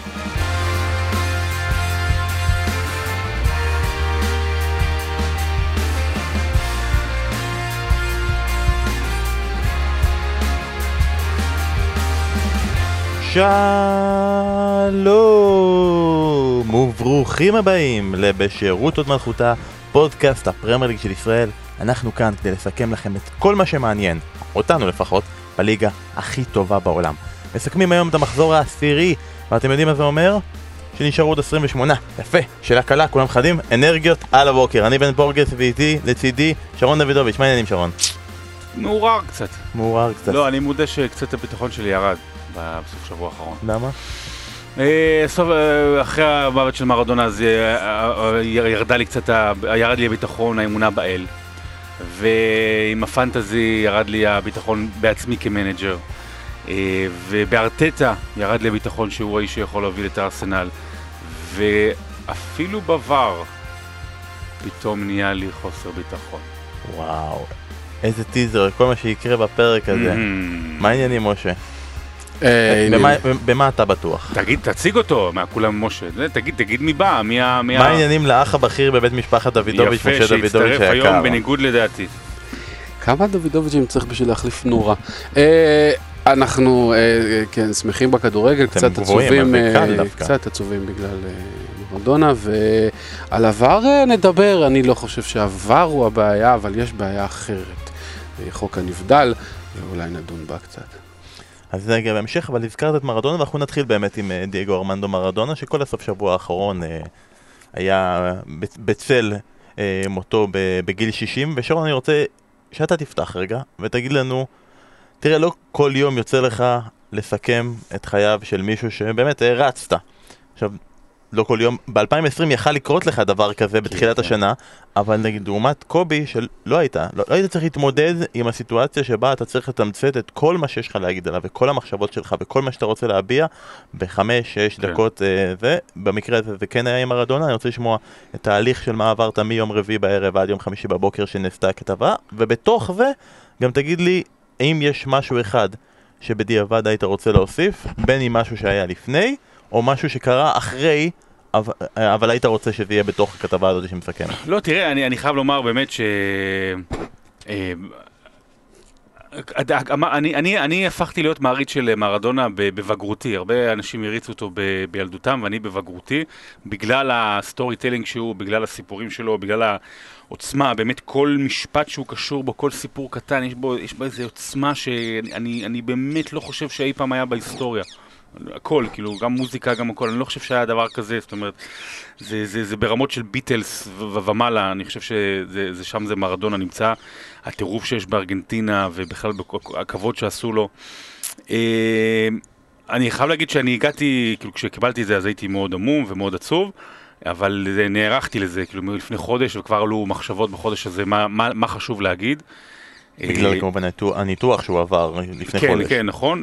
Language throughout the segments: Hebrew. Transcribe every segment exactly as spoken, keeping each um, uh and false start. שלום וברוכים הבאים לבשירות עוד מלכותה, פודקאסט הפרמייר ליג של ישראל. אנחנו כאן כדי לסכם לכם את כל מה שמעניין, אותנו לפחות, בליגה הכי טובה בעולם. מסכמים היום את המחזור העשירי, ואתם יודעים מה זה אומר? שנשארו עוד עשרים ושמונה. יפה, שאלה קלה, כולם חדים, אנרגיות על הבוקר. אני בן פורגס ואיתי, לצידי, שרון דווידוביץ. מה העניינים שרון? מעורר קצת. מעורר קצת. לא, אני מודה שקצת הביטחון שלי ירד. בסוף שבוע האחרון. למה? אחרי המוות של מראדונה אז ירד לי קצת הביטחון, האמונה באל, ועם הפנטזי ירד לי הביטחון בעצמי כמנג'ר, ובארטטה ירד לי הביטחון שהוא האיש שיכול להוביל את הארסנל, ואפילו בבר פתאום נהיה לי חוסר ביטחון. וואו, איזה טיזר, כל מה שיקרה בפרק הזה. מה העניינים משה? במה אתה בטוח? תגיד, תציג אותו, כולם משה, תגיד, תגיד מי בא, מי ה... מה העניינים לאח הבכיר בבית משפחת דוידוביץ', משה דוידוביץ' היקר? יפה, שהצטרף היום בניגוד לדעתי. כמה דוידוביץ'ים צריך בשביל להחליף נורה? אנחנו, כן, שמחים בכדורגל, קצת עצובים, קצת עצובים בגלל מראדונה, ועל עבר נדבר, אני לא חושב שהעבר הוא הבעיה, אבל יש בעיה אחרת, חוק הנבדל, ואולי נדון בה קצת. אז זה נגיע בהמשך, אבל הזכרת את מראדונה, ואנחנו נתחיל באמת עם דיוגו ארמנדו מראדונה, שכל הסוף שבוע האחרון היה בצל מותו בגיל שישים, ושרון, אני רוצה שאתה תפתח רגע, ותגיד לנו, תראה, לא כל יום יוצא לך לסכם את חייו של מישהו שבאמת רצת. עכשיו, לא כל יום, ב-אלפיים ועשרים יכל לקרות לך דבר כזה בתחילת השנה, אבל נגיד דוגמת קובי שלא הייתה, לא היית צריך להתמודד עם הסיטואציה שבה אתה צריך לתמצת את כל מה שיש לך להגיד עליו, וכל המחשבות שלך, וכל מה שאתה רוצה להביע, בחמש, שש דקות, ובמקרה הזה זה כן היה עם מראדונה. אני רוצה לשמוע את ההליך של מה עברת מיום רביעי בערב עד יום חמישי בבוקר שנעשתה הכתבה, ובתוך זה גם תגיד לי אם יש משהו אחד שבדיעבד היית רוצה להוסיף, בין אם משהו שהיה לפני, או משהו שקרה אחרי, אבל היית רוצה שזה יהיה בתוך הכתבה הזאת שמסכמת. לא, תראה, אני חייב לומר באמת ש... אני הפכתי להיות מעריץ של מראדונה בבגרותי. הרבה אנשים הריצו אותו בילדותם, ואני בבגרותי, בגלל הסטורי טיילינג שהוא, בגלל הסיפורים שלו, בגלל העוצמה, באמת כל משפט שהוא קשור בו, כל סיפור קטן, יש בו איזו עוצמה שאני באמת לא חושב שאי פעם היה בהיסטוריה. הכל, כאילו, גם מוזיקה, גם הכל. אני לא חושב שהיה דבר כזה, זאת אומרת, זה, זה, זה ברמות של ביטלס ו- ומעלה. אני חושב שזה, זה, שם זה מראדונה נמצא, הטירוף שיש בארגנטינה, ובכלל הכבוד שעשו לו. אני חייב להגיד שאני הגעתי, כאילו, כשקיבלתי את זה, אז הייתי מאוד עמום ומאוד עצוב, אבל נערכתי לזה, כאילו, לפני חודש, וכבר עלו מחשבות בחודש הזה, מה, מה, מה חשוב להגיד. בגלל, כמובן, הניתוח שהוא עבר לפני כן, חודש. כן, נכון.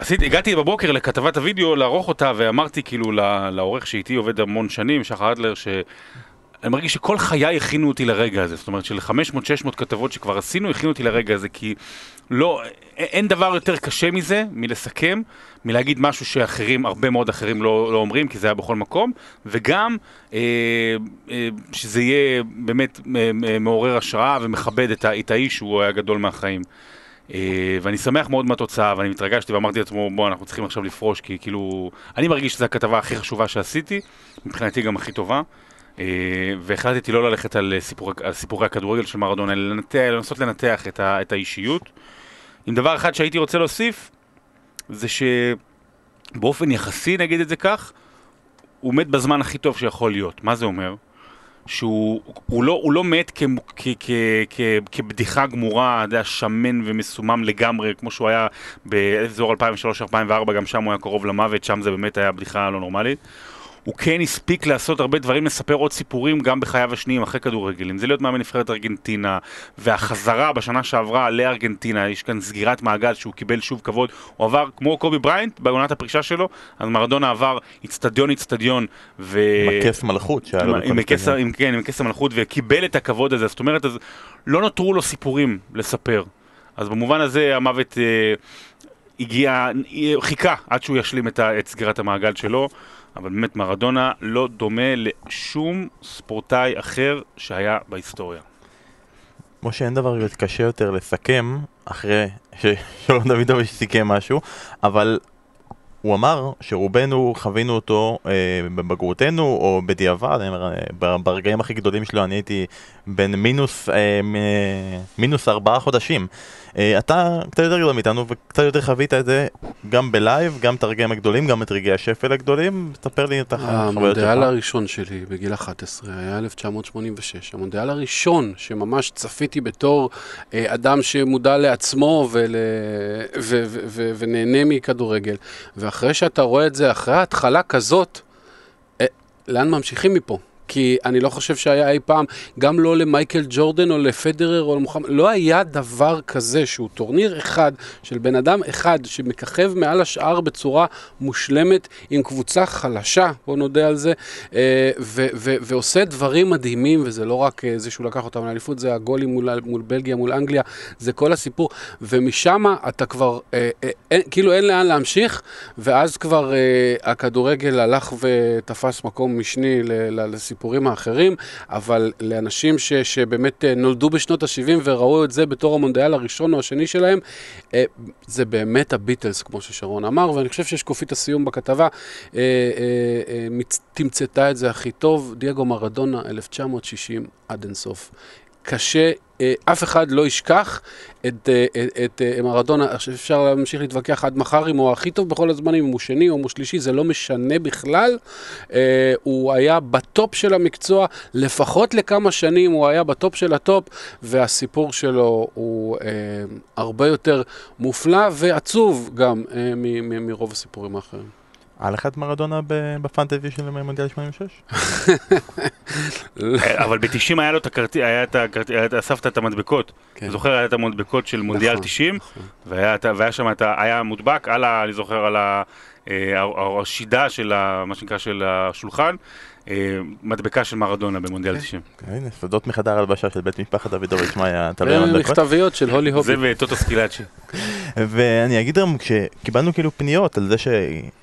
עשיתי, הגעתי בבוקר לכתבת הוידאו לערוך אותה, ואמרתי כאילו לעורך שאיתי עובד המון שנים, שחר אדלר, שאני מרגיש שכל חיי הכינו אותי לרגע הזה. זאת אומרת של חמש מאות שש מאות כתבות שכבר עשינו, הכינו אותי לרגע הזה, כי לא, אין דבר יותר קשה מזה, מלסכם, מלהגיד משהו שאחרים, הרבה מאוד אחרים לא, לא אומרים, כי זה היה בכל מקום, וגם אה, אה, שזה יהיה באמת אה, מעורר השראה ומכבד את, את האיש שהוא היה גדול מהחיים. ואני שמח מאוד מהתוצאה, ואני מתרגשתי ואמרתי לעצמו, בוא, אנחנו צריכים עכשיו לפרוש, כי כאילו, אני מרגיש שזו הכתבה הכי חשובה שעשיתי, מבחינתי גם הכי טובה, והחלטתי לא ללכת על סיפורי הכדורגל של מראדונה, אלא לנסות לנתח את האישיות. עם דבר אחד שהייתי רוצה להוסיף, זה שבאופן יחסי, נגיד את זה כך, הוא מת בזמן הכי טוב שיכול להיות. מה זה אומר? שהוא לא מת כבדיחה גמורה, שמן ומסומם לגמרי, כמו שהוא היה באזור אלפיים ושלוש אלפיים וארבע, גם שם הוא היה קרוב למוות, שם זה באמת היה בדיחה לא נורמלית. הוא כן הספיק לעשות הרבה דברים, לספר עוד סיפורים גם בחייו השניים אחרי כדורגל. זה להיות מאמן נבחרת ארגנטינה, והחזרה בשנה שעברה לארגנטינה, יש כאן סגירת מעגל שהוא קיבל שוב כבוד, הוא עבר כמו קובי בריינט בעונת הפרישה שלו, אז מראדונה עבר אצטדיון אצטדיון, ו... מקס מלכות שהיה לו בכל אצטדיון. כן, מקס מלכות, וקיבל את הכבוד הזה, זאת אומרת, אז לא נותרו לו סיפורים לספר. אז במובן הזה המוות... הגיע, חיכה עד שהוא ישלים את, את סגירת המעגל שלו, אבל באמת מראדונה לא דומה לשום ספורטאי אחר שהיה בהיסטוריה. כמו שאין דבר קשה יותר לסכם, אחרי ששרון דווידוביץ סיכם משהו, אבל הוא אמר שרובנו חווינו אותו אה, בבגרותנו או בדיעבד, ברגעים הכי גדולים שלו אני הייתי בין מינוס, אה, מינוס ארבעה חודשים. אה, אתה קצת יותר גדול מאיתנו וקצת יותר חווית את זה גם בלייב, גם את הרגעים הגדולים, גם את רגעי השפל הגדולים. תספר לי את החוויות שלך. המונדיאל הראשון שלי בגיל אחת עשרה היה אלף תשע מאות שמונים ושש. המונדיאל הראשון שממש צפיתי בתור אה, אדם שמודע לעצמו ול, ו, ו, ו, ו, ונהנה מכדורגל. ואחרי שאתה רואה את זה, אחרי ההתחלה כזאת, אה, לאן ממשיכים מפה? כי אני לא חושב שהיה אי פעם, גם לא למייקל ג'ורדן או לפדרר או למוחמד, לא היה דבר כזה שהוא טורניר אחד של בן אדם אחד שמככב מעל השאר בצורה מושלמת עם קבוצה חלשה, בוא נודה על זה, ו- ו- ועושה דברים מדהימים, וזה לא רק זה שהוא לקח אותם לאליפות, זה הגולים מול, מול בלגיה, מול אנגליה, זה כל הסיפור, ומשם אתה כבר, אה, אה, אין, כאילו אין לאן להמשיך, ואז כבר אה, הכדורגל הלך ותפס מקום משני לסיפור, סיפורים האחרים, אבל לאנשים ש, שבאמת נולדו בשנות ה-שבעים וראו את זה בתור המונדיאל הראשון או השני שלהם, זה באמת הביטלס, כמו ששרון אמר, ואני חושב ששקופית הסיום בכתבה תמצתה את זה הכי טוב, דיוגו מראדונה, אלף תשע מאות שישים עד אינסוף. קשה, אף אחד לא ישכח את, את, את מראדונה, אפשר להמשיך להתווכח עד מחר אם הוא הכי טוב בכל הזמנים, אם הוא שני או אם הוא שלישי, זה לא משנה בכלל, הוא היה בטופ של המקצוע, לפחות לכמה שנים הוא היה בטופ של הטופ, והסיפור שלו הוא הרבה יותר מופלא ועצוב גם מ- מ- מרוב הסיפורים האחרים. על אחת מראדונה בפנטזי של מונדיאל שמונים ושש? אבל ב-תשעים היה לו את הכרטיס, אספת את המדבקות. אני זוכר, היה את המדבקות של מונדיאל תשעים, והיה שם, היה מודבק, אני זוכר, על השידה של מה שנקרא של השולחן, מדבקה של מראדונה במונדיאל תשעים. הנה, סודות מחדר הלבשה של בית משפחת דוידוביץ' מה היה תלוי המדבקות. מכתביות של הולי הופי. זה וטוטו סקילאצ'י. ואני אגיד גם, כשקיבלנו כאילו פניות על זה ש...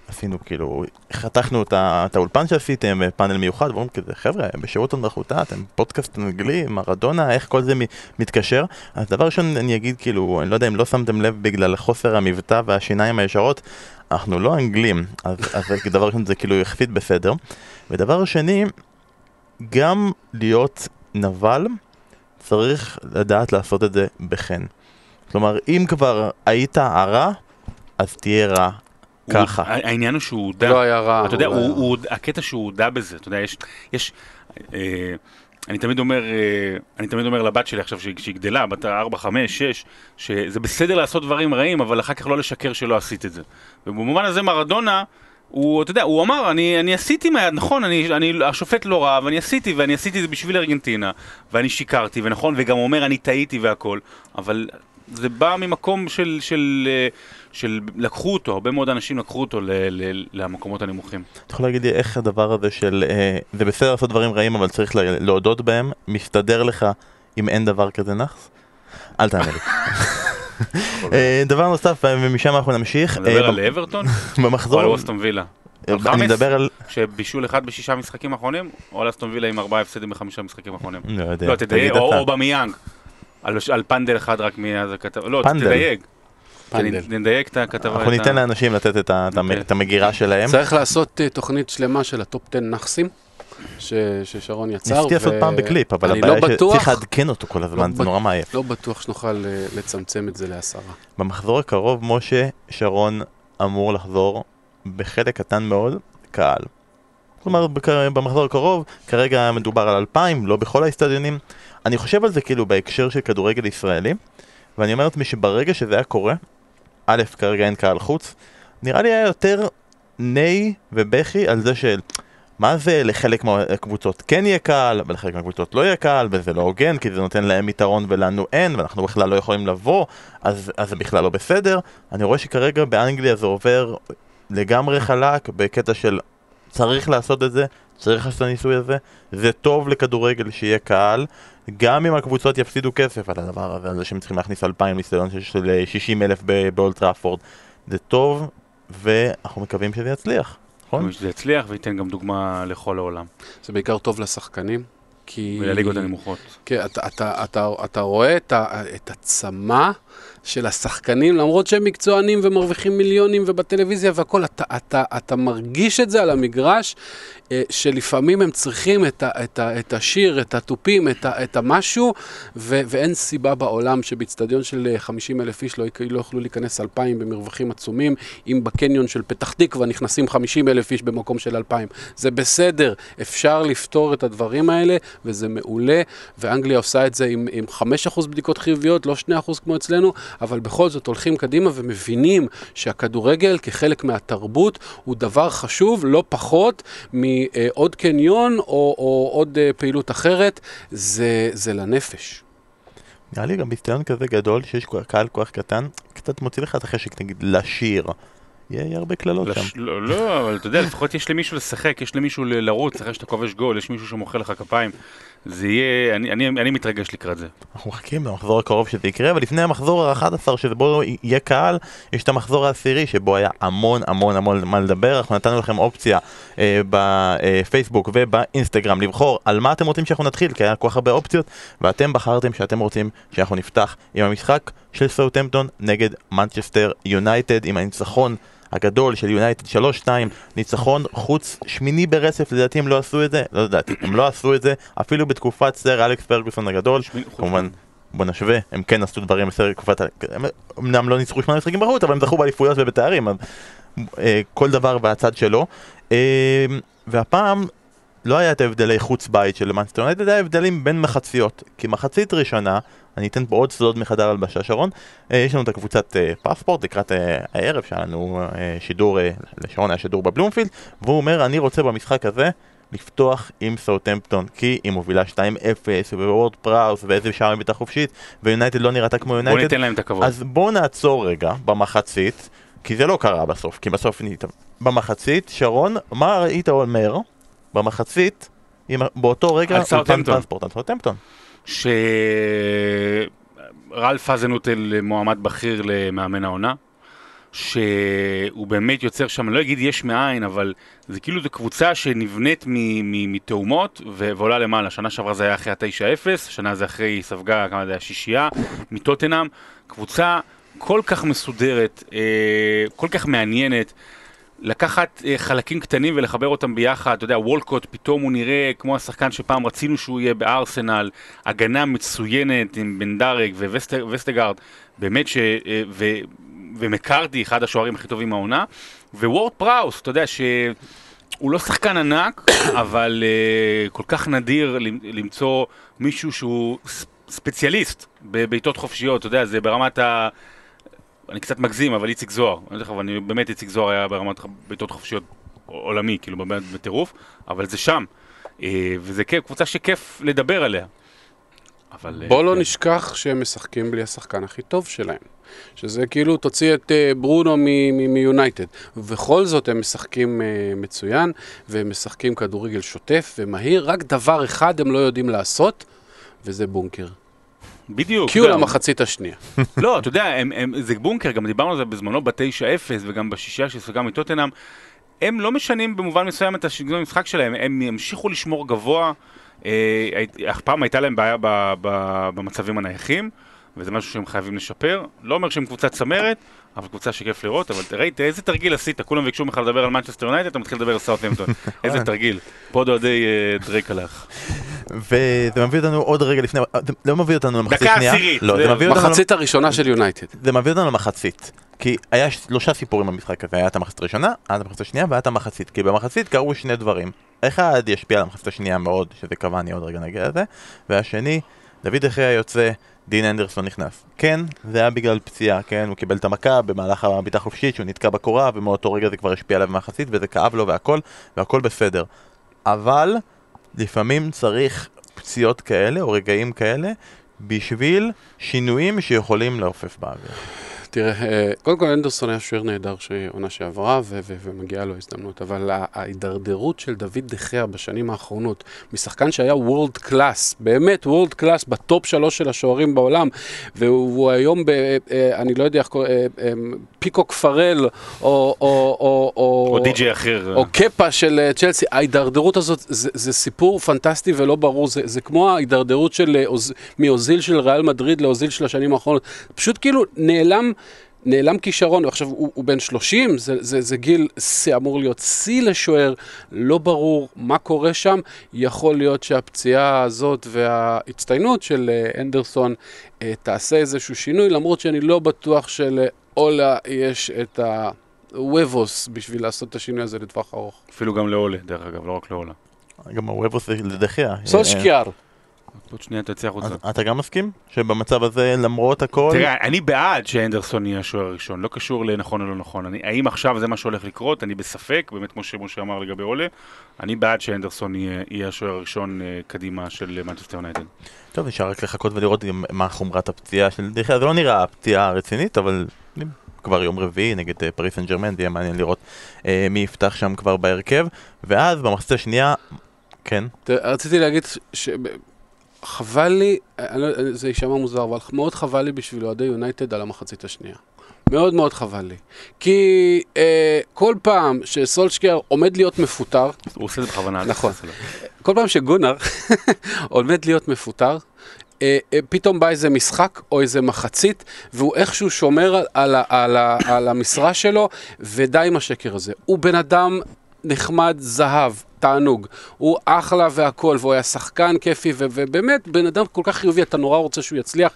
עשינו כאילו, חתכנו את האולפן שעשיתם, פאנל מיוחד, ואומרים כזה, חבר'ה, בשירות הנדרחותה, אתם פודקאסט אנגלי, מראדונה, איך כל זה מתקשר? אז דבר ראשון, אני אגיד כאילו, אני לא יודע אם לא שמתם לב בגלל חוסר המבטא והשיניים הישרות, אנחנו לא אנגלים, אז, אז דבר ראשון זה כאילו יחסית בסדר. ודבר שני, גם להיות נבל, צריך לדעת לעשות את זה בחן. כלומר, אם כבר היית הרע, אז תהיה רע. ככה. העניין הוא שהוא הודע. לא היה רע. אתה יודע, הקטע שהוא הודע בזה, אתה יודע, יש... אני תמיד אומר לבת שלי עכשיו שהיא גדלה, בת ארבע, חמש, שש, שזה בסדר לעשות דברים רעים, אבל אחר כך לא לשקר שלא עשית את זה. ובמובן הזה מראדונה, אתה יודע, הוא אמר, אני עשיתי מהיד, נכון, השופט לא רע, ואני עשיתי, ואני עשיתי זה בשביל ארגנטינה, ואני שיקרתי, ונכון, וגם אומר, אני טעיתי והכל, אבל... זה בא ממקום של, של, של לקחו אותו, הרבה מאוד אנשים לקחו אותו ל, ל, למקומות הנמוכים. אתה יכול להגיד לי איך הדבר הזה של, אה, זה בסדר לעשות דברים רעים, אבל צריך להודות בהם, מסתדר לך אם אין דבר כזה נחס? אל תענה לי. דבר נוסף, ומשם אנחנו נמשיך. נדבר על אברטון? במחזור? או על אוסטון וילה? אני מדבר על... שבישול אחד בשישה משחקים האחרונים, או על אוסטון וילה עם ארבעה הפסדים בחמישה משחקים האחרונים? לא יודע. לא, תדעי, או במיאנג. על פנדל אחד רק מאז הכתבה, לא, תדייג, נדייג את הכתבה. אנחנו ניתן לאנשים לתת את המגירה שלהם. צריך לעשות תוכנית שלמה של הטופ עשר נחסים, ששרון יצר. נסתי לעשות פעם בקליפ, אבל הבעיה שצריך להדכן אותו כל הזמן, זה נורא מעייף. לא בטוח שנוכל לצמצם את זה לעשרה. במחזור הקרוב, משה, שרון אמור לחזור בחלק קטן מאוד, קהל. כלומר, במחזור הקרוב, כרגע מדובר על אלפיים, לא בכל האסטדיונים. אני חושב על זה כאילו בהקשר של כדורגל ישראלי, ואני אומר לעצמי שברגע שזה היה קורה, א', כרגע אין קהל חוץ, נראה לי היה יותר ני ובכי על זה של מה זה לחלק מהקבוצות כן יהיה קהל, ולחלק מהקבוצות לא יהיה קהל, וזה לא הוגן, כי זה נותן להם יתרון ולנו אין, ואנחנו בכלל לא יכולים לבוא, אז, אז זה בכלל לא בסדר. אני רואה שכרגע באנגליה זה עובר לגמרי חלק, בקטע של צריך לעשות את זה, צריך לעשות את הניסוי הזה, זה טוב לכדורגל שיהיה קהל, גם אם הקבוצות יפסידו כסף על הדבר הזה, על זה שהם צריכים להכניס אלפיים לסטדיון של שישים אלף באולטראפורד, זה טוב, ואנחנו מקווים שזה יצליח, נכון? שזה יצליח וייתן גם דוגמה לכל העולם. זה בעיקר טוב לשחקנים, כי... ולליגות הנמוכות. כן, אתה, אתה, אתה, אתה רואה את, את הצמה של השחקנים, למרות שהם מקצוענים ומרוויחים מיליונים ובטלוויזיה והכל, אתה, אתה, אתה מרגיש את זה על המגרש, שלפעמים הם צריכים את, ה, את, ה, את השיר, את הטופים, את, ה, את המשהו, ו, ואין סיבה בעולם שבאצטדיון של חמישים אלף איש לא, לא יוכלו להיכנס אלפיים במרווחים עצומים, אם בקניון של פתח תקווה נכנסים חמישים אלף איש במקום של אלפיים. זה בסדר, אפשר לפתור את הדברים האלה, וזה מעולה, ואנגליה עושה את זה עם, עם חמישה אחוז בדיקות חיוביות, לא שני אחוז כמו אצלנו, אבל בכל זאת הולכים קדימה ומבינים שהכדורגל כחלק מהתרבות הוא דבר חשוב, לא פחות מעוד קניון או, או עוד פעילות אחרת, זה, זה לנפש. נראה לי גם בסטדיון כזה גדול שיש קהל כוח קטן, קצת מוציא לך את החשק נגיד לשיר. יהיה הרבה כללות לש... שם. לא, לא, אבל אתה יודע, לפחות יש למישהו לשחק, יש למישהו לרוץ, אחרי שאתה כובש גול, יש מישהו שמוכר לך כפיים. זה יהיה, אני, אני, אני מתרגש לקראת זה. אנחנו מחכים במחזור הקרוב שזה יקרה, ולפני המחזור ה-אחד עשר שבו יהיה קהל, יש את המחזור העשירי שבו היה המון המון המון מה לדבר. אנחנו נתנו לכם אופציה אה, בפייסבוק ובאינסטגרם לבחור על מה אתם רוצים שאנחנו נתחיל, כי היה כל כך הרבה אופציות, ואתם בחרתם שאתם רוצים שאנחנו נפתח עם המשחק של סאותהמפטון נגד מנצ'סטר יונייטד, עם הניצחון הגדול של יונייטד שלוש שתיים, ניצחון חוץ שמיני ברצף, לדעתי הם לא עשו את זה, לא לדעתי, הם לא עשו את זה, אפילו בתקופת סר אלכס פרגוסון הגדול, כמובן, בוא נשווה, הם כן עשו דברים בסר תקופת, הם אמנם לא ניצחו שמונה משחקים בחוץ, אבל הם זכו באליפויות ובתארים, אז כל דבר והצד שלו, והפעם לא היה את ההבדלי חוץ בית של מנצ'סטר יונייטד, היה הבדלים בין מחציות, כי מחצית ראשונה, אני אתן פה עוד סלוד מחדר הלבשה, שרון. יש לנו את הקבוצת פספורט, לקראת הערב, שהיה לנו שידור, לשרון היה שידור בבלומפילד, והוא אומר, אני רוצה במשחק הזה לפתוח עם סאותהמפטון, כי היא מובילה שתיים אפס, ובוורד פראוס, ואיזה שער מבעיטה חופשית, ויונייטד לא נראתה כמו יונייטד. בוא ניתן להם את הכבוד. אז בוא נעצור רגע במחצית, כי זה לא קרה בסוף, כי בסוף ניתן. במחצית, שרון, מה ראית אומר? במחצית, באותו רגע, סאותהמפטון. שרלף אזנוטל מועמד בכיר למאמן העונה, שהוא באמת יוצר שם, אני לא אגיד יש מאין, אבל זה כאילו זו קבוצה שנבנית מתאומות ועולה למעלה. שנה שעברה זה היה אחרי תשע אפס, שנה זה אחרי ספגה, כמה זה היה שישייה, מטוטנהאם. קבוצה כל כך מסודרת, כל כך מעניינת, לקחת חלקים קטנים ולחבר אותם ביחד, אתה יודע, וולקוט פתאום הוא נראה כמו השחקן שפעם רצינו שהוא יהיה בארסנל, הגנה מצוינת עם בן דרג וווסטגארד, באמת ש... ו... ומקרדי, אחד השוערים הכי טובים מהעונה, וורד פראוס, אתה יודע, שהוא לא שחקן ענק, אבל כל כך נדיר למצוא מישהו שהוא ספציאליסט בביתות חופשיות, אתה יודע, זה ברמת ה... אני קצת מגזים, אבל איציק זוהר, אני באמת איציק זוהר היה ברמת ביתות חופשיות עולמי, כאילו באמת בטירוף, אבל זה שם, וזה קבוצה שכיף לדבר עליה. בוא לא נשכח שהם משחקים בלי השחקן הכי טוב שלהם, שזה כאילו תוציא את ברונו מיונייטד, ובכל זאת הם משחקים מצוין, והם משחקים כדורגל שוטף ומהיר, רק דבר אחד הם לא יודעים לעשות, וזה בונקר. בדיוק. קיול המחצית השנייה. לא, אתה יודע, זה בונקר, גם דיברנו על זה בזמנו ב-תשע אפס וגם בשישייה שסגרה מטוטנהאם, הם לא משנים במובן מסוים את הסגנון המשחק שלהם, הם המשיכו לשמור גבוה, אך פעם הייתה להם בעיה במצבים הנייחים, וזה משהו שהם חייבים לשפר, לא אומר שהם קבוצה צמרת, אבל קבוצה שכיף לראות, אבל ראית איזה תרגיל עשית, כולם ביקשו ממך לדבר על מנצ'סטר יונייטד, אתה מתחיל לדבר על סאותהמפטון, איזה תרגיל, פה דודי דרק הלך. וזה מביא אותנו עוד רגע לפני, זה לא מביא אותנו למחצית שנייה, מחצית הראשונה של יונייטד. זה מביא אותנו למחצית, כי היה שלושה סיפורים במשחק הזה, היה את המחצית הראשונה, היה את המחצית השנייה והיה את המחצית, כי במחצית קרו שני דברים, אחד ישפיע על המחצית השנייה מאוד, שזה קבאני, עוד רגע נגיע לזה, והשני, דוד אחרי יוצא, דין אנדרסון נכנס. כן, זה היה בגלל פציעה, כן, הוא קיבל את המכה במהלך הביטה חופשית, שהוא נתקע בקורה, ומאותו רגע זה כבר השפיע עליו במחצית, וזה כאב לו והכל, והכל בסדר. אבל, לפעמים צריך פציעות כאלה, או רגעים כאלה, בשביל שינויים שיכולים להופף באוויר. תראה, קודם כל אנדרסון היה שוער נהדר שעונה שעברה ומגיעה לו הזדמנות, אבל ההידרדרות של דוד דחיה בשנים האחרונות, משחקן שהיה וורלד קלאס, באמת וורלד קלאס בטופ שלוש של השוערים בעולם, והוא היום, אני לא יודע איך קורא, פיקו כפרל, או די-ג'יי אחר, או קפה של צ'לסי, ההידרדרות הזאת זה סיפור פנטסטי ולא ברור, זה כמו ההידרדרות מאוזיל של ריאל מדריד לאוזיל של השנים האחרונות, פשוט כאילו נעלם, נעלם כישרון, ועכשיו הוא, הוא בן שלושים, זה, זה, זה גיל, זה אמור להיות סי לשוער, לא ברור מה קורה שם, יכול להיות שהפציעה הזאת וההצטיינות של אנדרסון תעשה איזשהו שינוי, למרות שאני לא בטוח שלאולה יש את הוויבוס בשביל לעשות את השינוי הזה לטווח ארוך. אפילו גם לאולה, דרך אגב, לא רק לאולה. גם הוויבוס לדחיה. סולשיאר. עוד שנייה תצליח רוצה. אתה גם מסכים? שבמצב הזה למרות הכל... תראה, אני בעד שאנדרסון יהיה השוער הראשון, לא קשור לנכון או לא נכון. האם עכשיו זה מה שהולך לקרות? אני בספק, באמת כמו שמשה אמר לגבי עולה, אני בעד שאנדרסון יהיה השוער הראשון קדימה של מנצ'סטר יונייטד. טוב, נשאר רק לחכות ולראות מה חומרת הפציעה של דחיה. זה לא נראה הפציעה הרצינית, אבל כבר יום רביעי נגד פריס סן ז'רמן, זה יהיה מעניין לראות מי יפתח שם כבר בהרכב. ואז במחצית השנייה, כן. רציתי להגיד ש חבל לי, זה יישמע מוזר, אבל מאוד חבל לי בשביל אוהדי יונייטד על המחצית השנייה. מאוד מאוד חבל לי. כי אה, כל פעם שסולשיאר עומד להיות מפוטר... הוא עושה את בכוונה. נכון. כל פעם שגונר עומד להיות מפוטר, אה, אה, פתאום בא איזה משחק או איזה מחצית, והוא איכשהו שומר על, על, על, על המשרה שלו, ודי עם השקר הזה. הוא בן אדם נחמד זהב. תענוג, הוא אחלה והכל, והוא היה שחקן כיפי, ובאמת בן אדם כל כך חיובי, אתה נורא רוצה שהוא יצליח,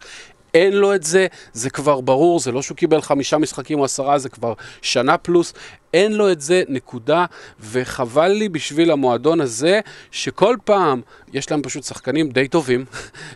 אין לו את זה, זה כבר ברור, זה לא שהוא קיבל חמישה משחקים או עשרה, זה כבר שנה פלוס, אין לו את זה, נקודה, וחבל לי בשביל המועדון הזה, שכל פעם, יש להם פשוט שחקנים די טובים,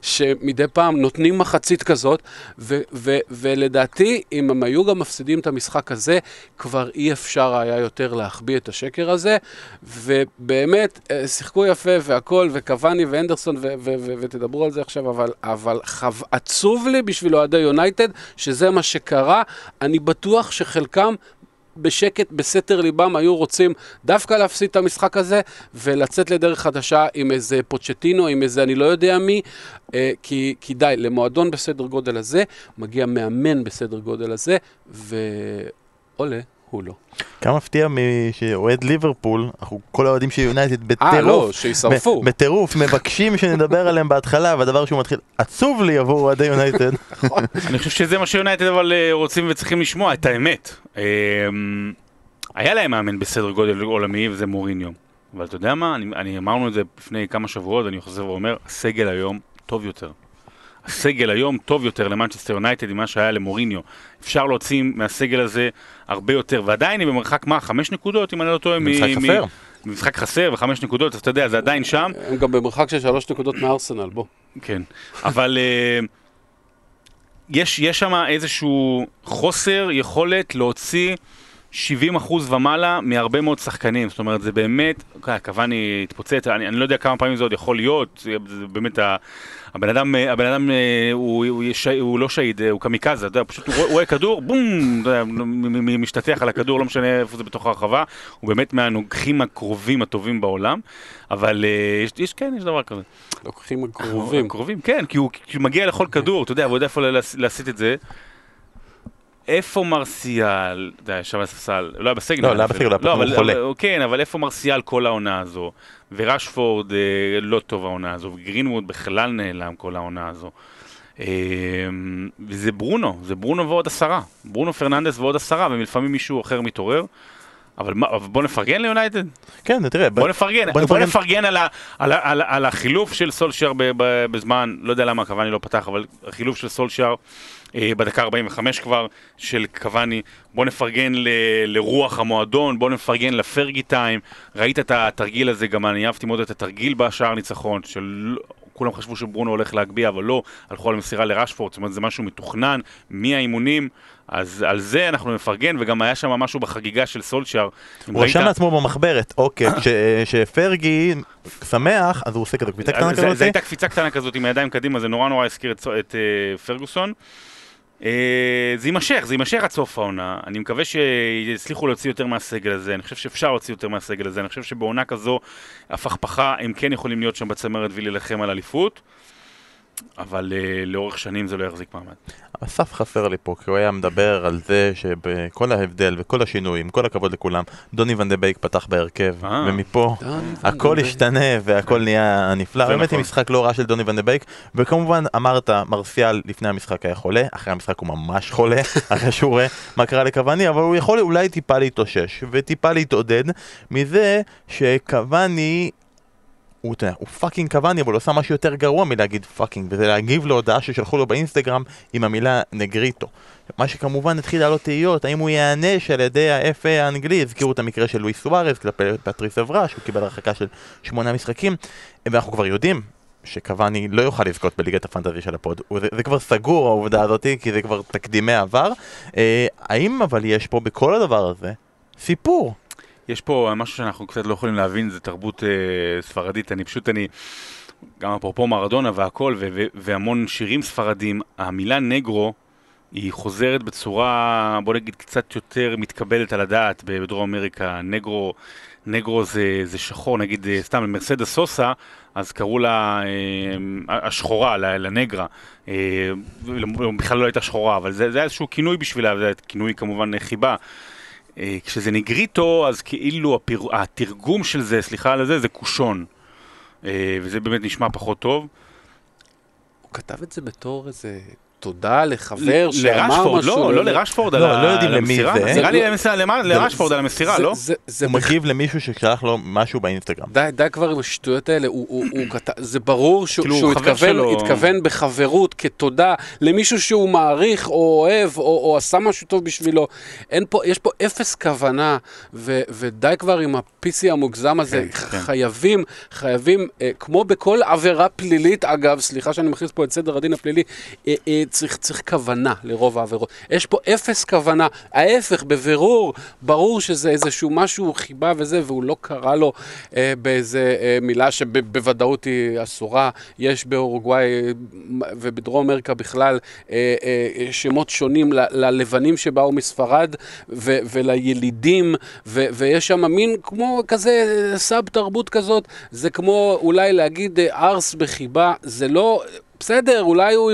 שמדי פעם נותנים מחצית כזאת, ו- ו- ולדעתי, אם הם היו גם מפסידים את המשחק הזה, כבר אי אפשר היה יותר להחביא את השקר הזה, ובאמת, שיחקו יפה והכל, וקבאני ואנדרסון, ו- ו- ו- ותדברו על זה עכשיו, אבל, אבל חו- עצוב לי בשביל אוהדי יונייטד, שזה מה שקרה, אני בטוח שחלקם, בשקט, בסתר ליבם, היו רוצים דווקא להפסיד את המשחק הזה, ולצאת לדרך חדשה עם איזה פוצ'טינו, עם איזה אני לא יודע מי, כי, כי די, למועדון בסדר גודל הזה, מגיע מאמן בסדר גודל הזה, ועולה הוא לא. כמה מפתיע שאוהד ליברפול, אנחנו כל האוהדים שיונייטד בטירוף, אה לא, שיסרפו. בטירוף, מבקשים שנדבר עליהם בהתחלה, והדבר שהוא מתחיל עצוב לי עבור אוהדי יונייטד. אני חושב שזה מה שיונייטד אבל רוצים וצריכים לשמוע, את האמת. היה להם מאמן בסדר גודל עולמי וזה מוריניו. אבל אתה יודע מה, אני אמרנו את זה לפני כמה שבועות, אני חוזר ואומר, הסגל היום טוב יותר. הסגל היום טוב יותר למנצ'סטר יונייטד ממה שהיה למוריניו. אפשר להוציא מהסגל הזה הרבה יותר, ועדיין היא במרחק מה? חמש נקודות, אם אני לא טועה, במשחק חסר. במשחק חסר וחמש נקודות, אז אתה יודע, זה עדיין שם. הם גם במרחק של שלוש נקודות מארסנל, בוא. כן, אבל יש שם איזשהו חוסר יכולת להוציא שבעים אחוז ומעלה מהרבה מאוד שחקנים, זאת אומרת, זה באמת, קבאני התפוצץ, אני, אני לא יודע כמה פעמים זה עוד יכול להיות, זה באמת, הבן אדם, הבן אדם הוא, הוא, הוא לא שעיד, הוא קמיקזה, אתה יודע, פשוט הוא רואה כדור, בום, משתתח על הכדור, לא משנה איפה זה בתוך הרחבה, הוא באמת מהנוגחים הקרובים הטובים בעולם, אבל יש, יש, כן, יש דבר כזה. לוקחים הקרובים. הקרובים, כן, כי הוא מגיע לכל כדור, אתה יודע, הוא יודע איפה להסיט את זה, איפה מרסיאל, די, שם הספסל, לא היה בסגל. לא, לא היה בסגל, לא, אבל הוא חולה. כן, אבל איפה מרסיאל כל העונה הזו, ורשפורד לא טוב העונה הזו, וגרינווד בכלל נעלם כל העונה הזו. וזה ברונו, זה ברונו ועוד עשרה. ברונו פרננדס ועוד עשרה, ולפעמים מישהו אחר מתעורר. אבל בוא נפרגן ליונייטד. כן, תראה. בוא נפרגן. בוא נפרגן על החילוף של סולשיאר בזמן, לא יודע למה, קבאני לא פתח, אבל החילוף של סולשיאר בדקה ארבעים וחמש כבר, של קבאני, בוא נפרגן לרוח המועדון, בוא נפרגן לפרגי טיים, ראית את התרגיל הזה, גם אני אהבתי מאוד את התרגיל בשער ניצחון, שכולם חשבו שברונו הולך להגביע, אבל לא, הלכו על מסירה לרשפורד, זאת אומרת זה משהו מתוכנן, מי האימונים, אז על זה אנחנו נפרגן, וגם היה שם משהו בחגיגה של סולשיאר. הוא ראית... רשם לעצמו במחברת, אוקיי, שפרגי שמח, אז הוא עושה כזו קפיצה קטנה כזאת. זו הייתה קפיצה קטנה כזאת עם הידיים קדימה, זה נורא נורא הזכיר את, את, את פרגוסון. זה יימשך, זה יימשך עד סוף העונה. אני מקווה שיצליחו להוציא יותר מהסגל הזה, אני חושב שאפשר להוציא יותר מהסגל הזה, אני חושב שבעונה כזו, הפכפכה, הם כן יכולים להיות שם בצמרת ולהילחם על אליפות, אבל לאורך שנים זה לא יחזיק מעמד. אסף חסר לי פה, כי הוא היה מדבר על זה שבכל ההבדל וכל השינויים, כל הכבוד לכולם, דוני ון דה בייק פתח בהרכב, ומפה הכל השתנה והכל נהיה נפלא. באמת היא משחק לא רע של דוני ון דה בייק, וכמובן אמרת, מרסיאל לפני המשחק היה חולה, אחרי המשחק הוא ממש חולה, אחרי שהוא רואה מה קרה לקבאני, אבל הוא יכול אולי טיפה להתאושש, וטיפה להתעודד מזה שקבאני... הוא פאקינג קבאני, אבל הוא עושה משהו יותר גרוע מלהגיד פאקינג, וזה להגיב להודעה ששלחו לו באינסטגרם עם המילה נגריטו. מה שכמובן התחיל לעלות תהיות, האם הוא יענש על ידי ה-אף איי האנגלי, הזכירו את המקרה של לואיס סוארז כלפי פטריס אברה, שהוא קיבל הרחקה של שמונה משחקים, ואנחנו כבר יודעים שקבאני לא יוכל לזכות בליגת הפנטזי של הפוד. זה, זה כבר סגור העובדה הזאת, כי זה כבר תקדימי העבר. אה, האם אבל יש פה בכל הדבר הזה סיפור? יש פה משהו שאנחנו קצת לא יכולים להבין, זה תרבות אה, ספרדית, אני פשוט, אני, גם אפרופו מראדונה והכל, ו- ו- והמון שירים ספרדים, המילה נגרו היא חוזרת בצורה, בוא נגיד, קצת יותר מתקבלת על הדעת בדרום אמריקה, נגרו, נגרו זה, זה שחור, נגיד, סתם, למרסדה סוסה, אז קראו לה אה, השחורה, לנגרה, אה, בכלל לא הייתה שחורה, אבל זה, זה היה איזשהו כינוי בשבילה, זה היה כינוי כמובן חיבה, כשזה נגריטו, אז כאילו הפיר... התרגום של זה, סליחה על זה, זה קושון. וזה באמת נשמע פחות טוב. הוא כתב את זה בתור איזה... תודה לחבר שאמר משהו. לא, לא לרשפורד על המסירה. נראה לי לרשפורד על המסירה, לא? הוא מגיב למישהו ששלח לו משהו באינסטגרם. די, די כבר עם השטויות האלה. זה ברור שהוא התכוון בחברות כתודה למישהו שהוא מעריך או אוהב או עשה משהו טוב בשבילו. יש פה אפס כוונה, ודי כבר עם הפיסי המוגזם הזה. חייבים, חייבים, כמו בכל עבירה פלילית, אגב, סליחה שאני מכניס פה את סדר הדין הפלילי, צריך, צריך כוונה לרוב העבירות. יש פה אפס כוונה. ההפך, בבירור, ברור שזה איזשהו משהו חיבה וזה, והוא לא קרא לו אה, באיזה אה, מילה שבוודאות היא אסורה. יש באורוגוואי ובדרום אמריקה בכלל אה, אה, שמות שונים ל- ללבנים שבאו מספרד ו- ולילידים, ו- ויש שם מין כמו כזה סאב תרבות כזאת. זה כמו אולי להגיד אה, ארס בחיבה, זה לא... בסדר, אולי הוא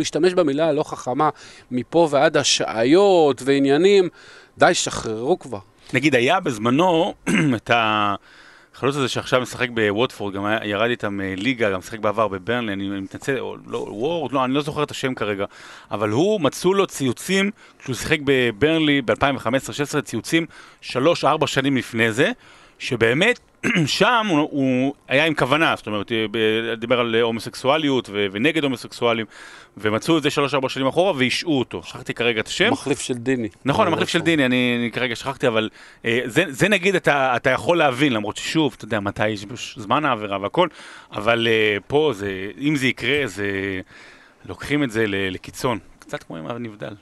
ישתמש במילה הלא חכמה מפה ועד השעיות ועניינים, די, שחררו כבר. נגיד, היה בזמנו את החלוץ הזה שעכשיו משחק בווטפורד, גם ירד איתם ליגה, גם משחק בעבר בברנלי, אני מתנצל, אני לא זוכר את השם כרגע, אבל הוא מצאו לו ציוצים, כשהוא שיחק בברנלי ב-אלפיים חמש עשרה שש עשרה, ציוצים שלוש ארבע שנים לפני זה, שבאמת, שם הוא, הוא היה עם כוונה, זאת אומרת, דיבר על הומוסקסואליות ו- ונגד הומוסקסואלים, ומצאו את זה שלוש ארבע שנים אחורה והשאו אותו. שכחתי כרגע את השם. מחליף של דיני. נכון, המחליף של דיני, אני, אני כרגע שכחתי, אבל אה, זה, זה נגיד אתה, אתה יכול להבין, למרות ששוב, אתה יודע מתי יש זמן העבירה והכל, אבל אה, פה, זה, אם זה יקרה, זה, לוקחים את זה ל- לקיצון, קצת כמו עם הנבדל.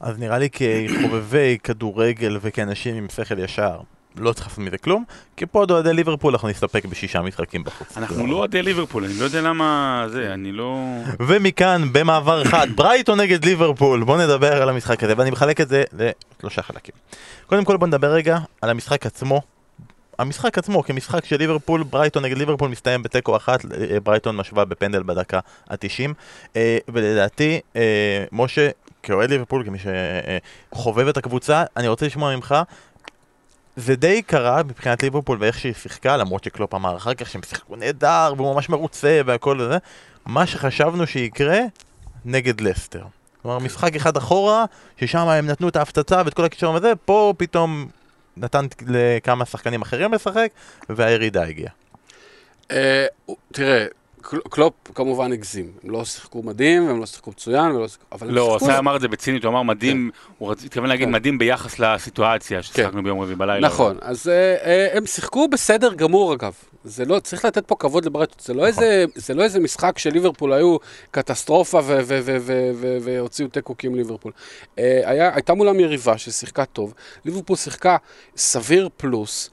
אז נראה לי כחובבי כדורגל וכאנשים עם שכל ישר, לא תחפנו מזה כלום, כי פה עוד אוהדי ליברפול אנחנו נסתפק בשישה משחקים בחוץ. אנחנו לא אוהדי ליברפול, אני לא יודע למה זה, אני לא... ומכאן, במעבר אחד, ברייטון נגד ליברפול, בואו נדבר על המשחק הזה, ואני מחלק את זה לשלושה חלקים. קודם כל בואו נדבר רגע על המשחק עצמו, המשחק עצמו, כמשחק של ליברפול, ברייטון נגד ליברפול מסתיים בתיקו אחת, ברייטון משווה בפנדל בדקה ה-תשעים, ולדעתי, משה, כאוהד ליברפול, כמי שחובב את הקבוצה, אני רוצה לשמוע ממך, זה די קרה מבחינת ליברפול ואיך שהיא שיחקה, למרות שקלופ אמר אחר כך שהם שיחקו נהדר והוא ממש מרוצה והכל הזה, מה שחשבנו שיקרה נגד לסטר. כלומר, משחק אחד אחורה, ששם הם נתנו את ההפצצה ואת כל הכישרון הזה, פה פתאום נתן לכמה שחקנים אחרים לשחק, והירידה הגיעה. תראה, קלופ כמובן הגזים, הם לא שיחקו מדהים והם לא שיחקו מצוין, לא, הוא עשה אמר את זה בצינית, הוא אמר מדהים, הוא התכוון להגיד מדהים ביחס לסיטואציה ששיחקנו ביום רביעי בלילה. נכון, אז הם שיחקו בסדר גמור אגב, זה לא, צריך לתת פה כבוד לברייטון, זה לא איזה משחק שליברפול היו קטסטרופה והוציאו תיקוקים ליברפול. הייתה מולם יריבה ששיחקה טוב, ליברפול שיחקה סביר פלוס,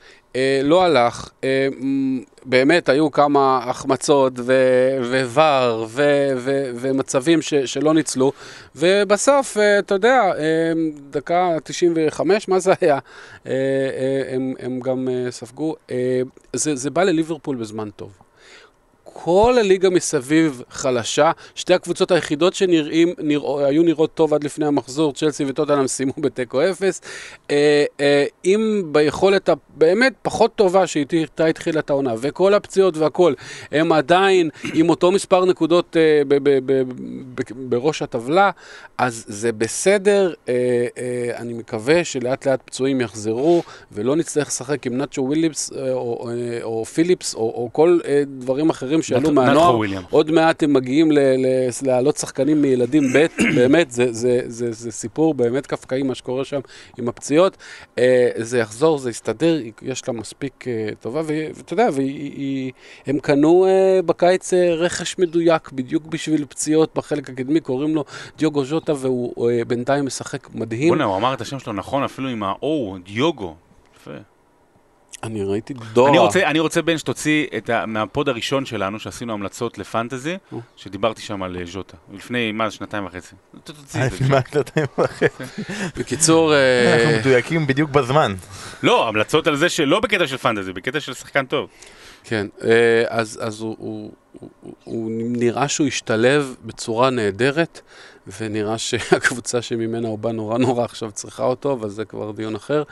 לא הלך, באמת היו כמה החמצות וור ומצבים שלא ניצלו, ובסוף, אתה יודע, דקה תשעים וחמש, מה זה היה? הם גם ספגו, זה בא לליברפול בזמן טוב. כל הליגה מסביב חלשה, שתי הקבוצות היחידות שנראים, נרא, היו נראות טוב עד לפני המחזור, צ'לסי וטוטנהאם סיימו בתיקו אפס, אה, אה, אם ביכולת הבאמת פחות טובה שהייתה התחילה את העונה, וכל הפציעות והכל, הם עדיין עם אותו מספר נקודות אה, ב, ב, ב, ב, ב, בראש הטבלה, אז זה בסדר, אה, אה, אני מקווה שלאט לאט פצועים יחזרו, ולא נצטרך לשחק עם נאצ'ו וויליפס, אה, או, אה, או פיליפס, או, או כל אה, דברים אחרים, שעלו מהנוער, עוד מעט הם מגיעים להעלות שחקנים מילדים ב' באמת, זה סיפור באמת קפקאי מה שקורה שם עם הפציעות, זה יחזור, זה יסתדר, יש לה מספיק טובה, ואתה יודע, הם קנו בקיץ רכש מדויק, בדיוק בשביל פציעות בחלק הקדמי, קוראים לו דיוגו ז'וטה, והוא בינתיים משחק מדהים. בונה, הוא אמר את השם שלו נכון, אפילו עם האו, דיוגו, יפה. אני ראיתי דורה. אני רוצה, אני רוצה בן שתוציא את ה, מהפוד הראשון שלנו, שעשינו המלצות לפנטזי, שדיברתי שם על ז'וטה. לפני, מה, שנתיים וחצי. תוציא את זה. לפני שנתיים וחצי. בקיצור... אנחנו מדויקים בדיוק בזמן. לא, המלצות על זה שלא בקטע של פנטזי, בקטע של שחקן טוב. כן, אז הוא נראה שהוא השתלב בצורה נהדרת, ונראה שהקבוצה שממנה הוא בא נורא נורא עכשיו צריכה אותו, אבל זה כבר דיון אחר.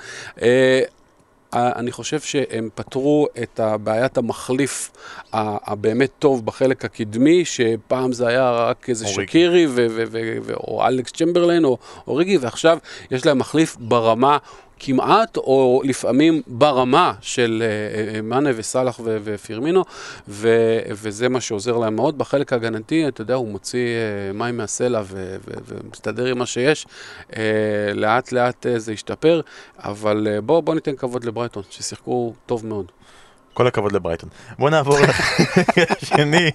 אני חושב שהם פתרו את בעיית המחליף הבאמת טוב בחלק הקדמי, שפעם זה היה רק איזה שקירי, או אלכס צ'מברליין, או אוריגי, ועכשיו יש להם מחליף ברמה כמעט, או לפעמים ברמה של מאנה וסלח ופירמינו, וזה מה שעוזר להם מאוד. בחלק הגנתי, אתה יודע, הוא מוציא מים מהסלע ומסתדר עם מה שיש. לאט לאט זה ישתפר, אבל בואו ניתן כבוד לברייטון, ששיחקו טוב מאוד. כל הכבוד לברייטון. בואו נעבור לשני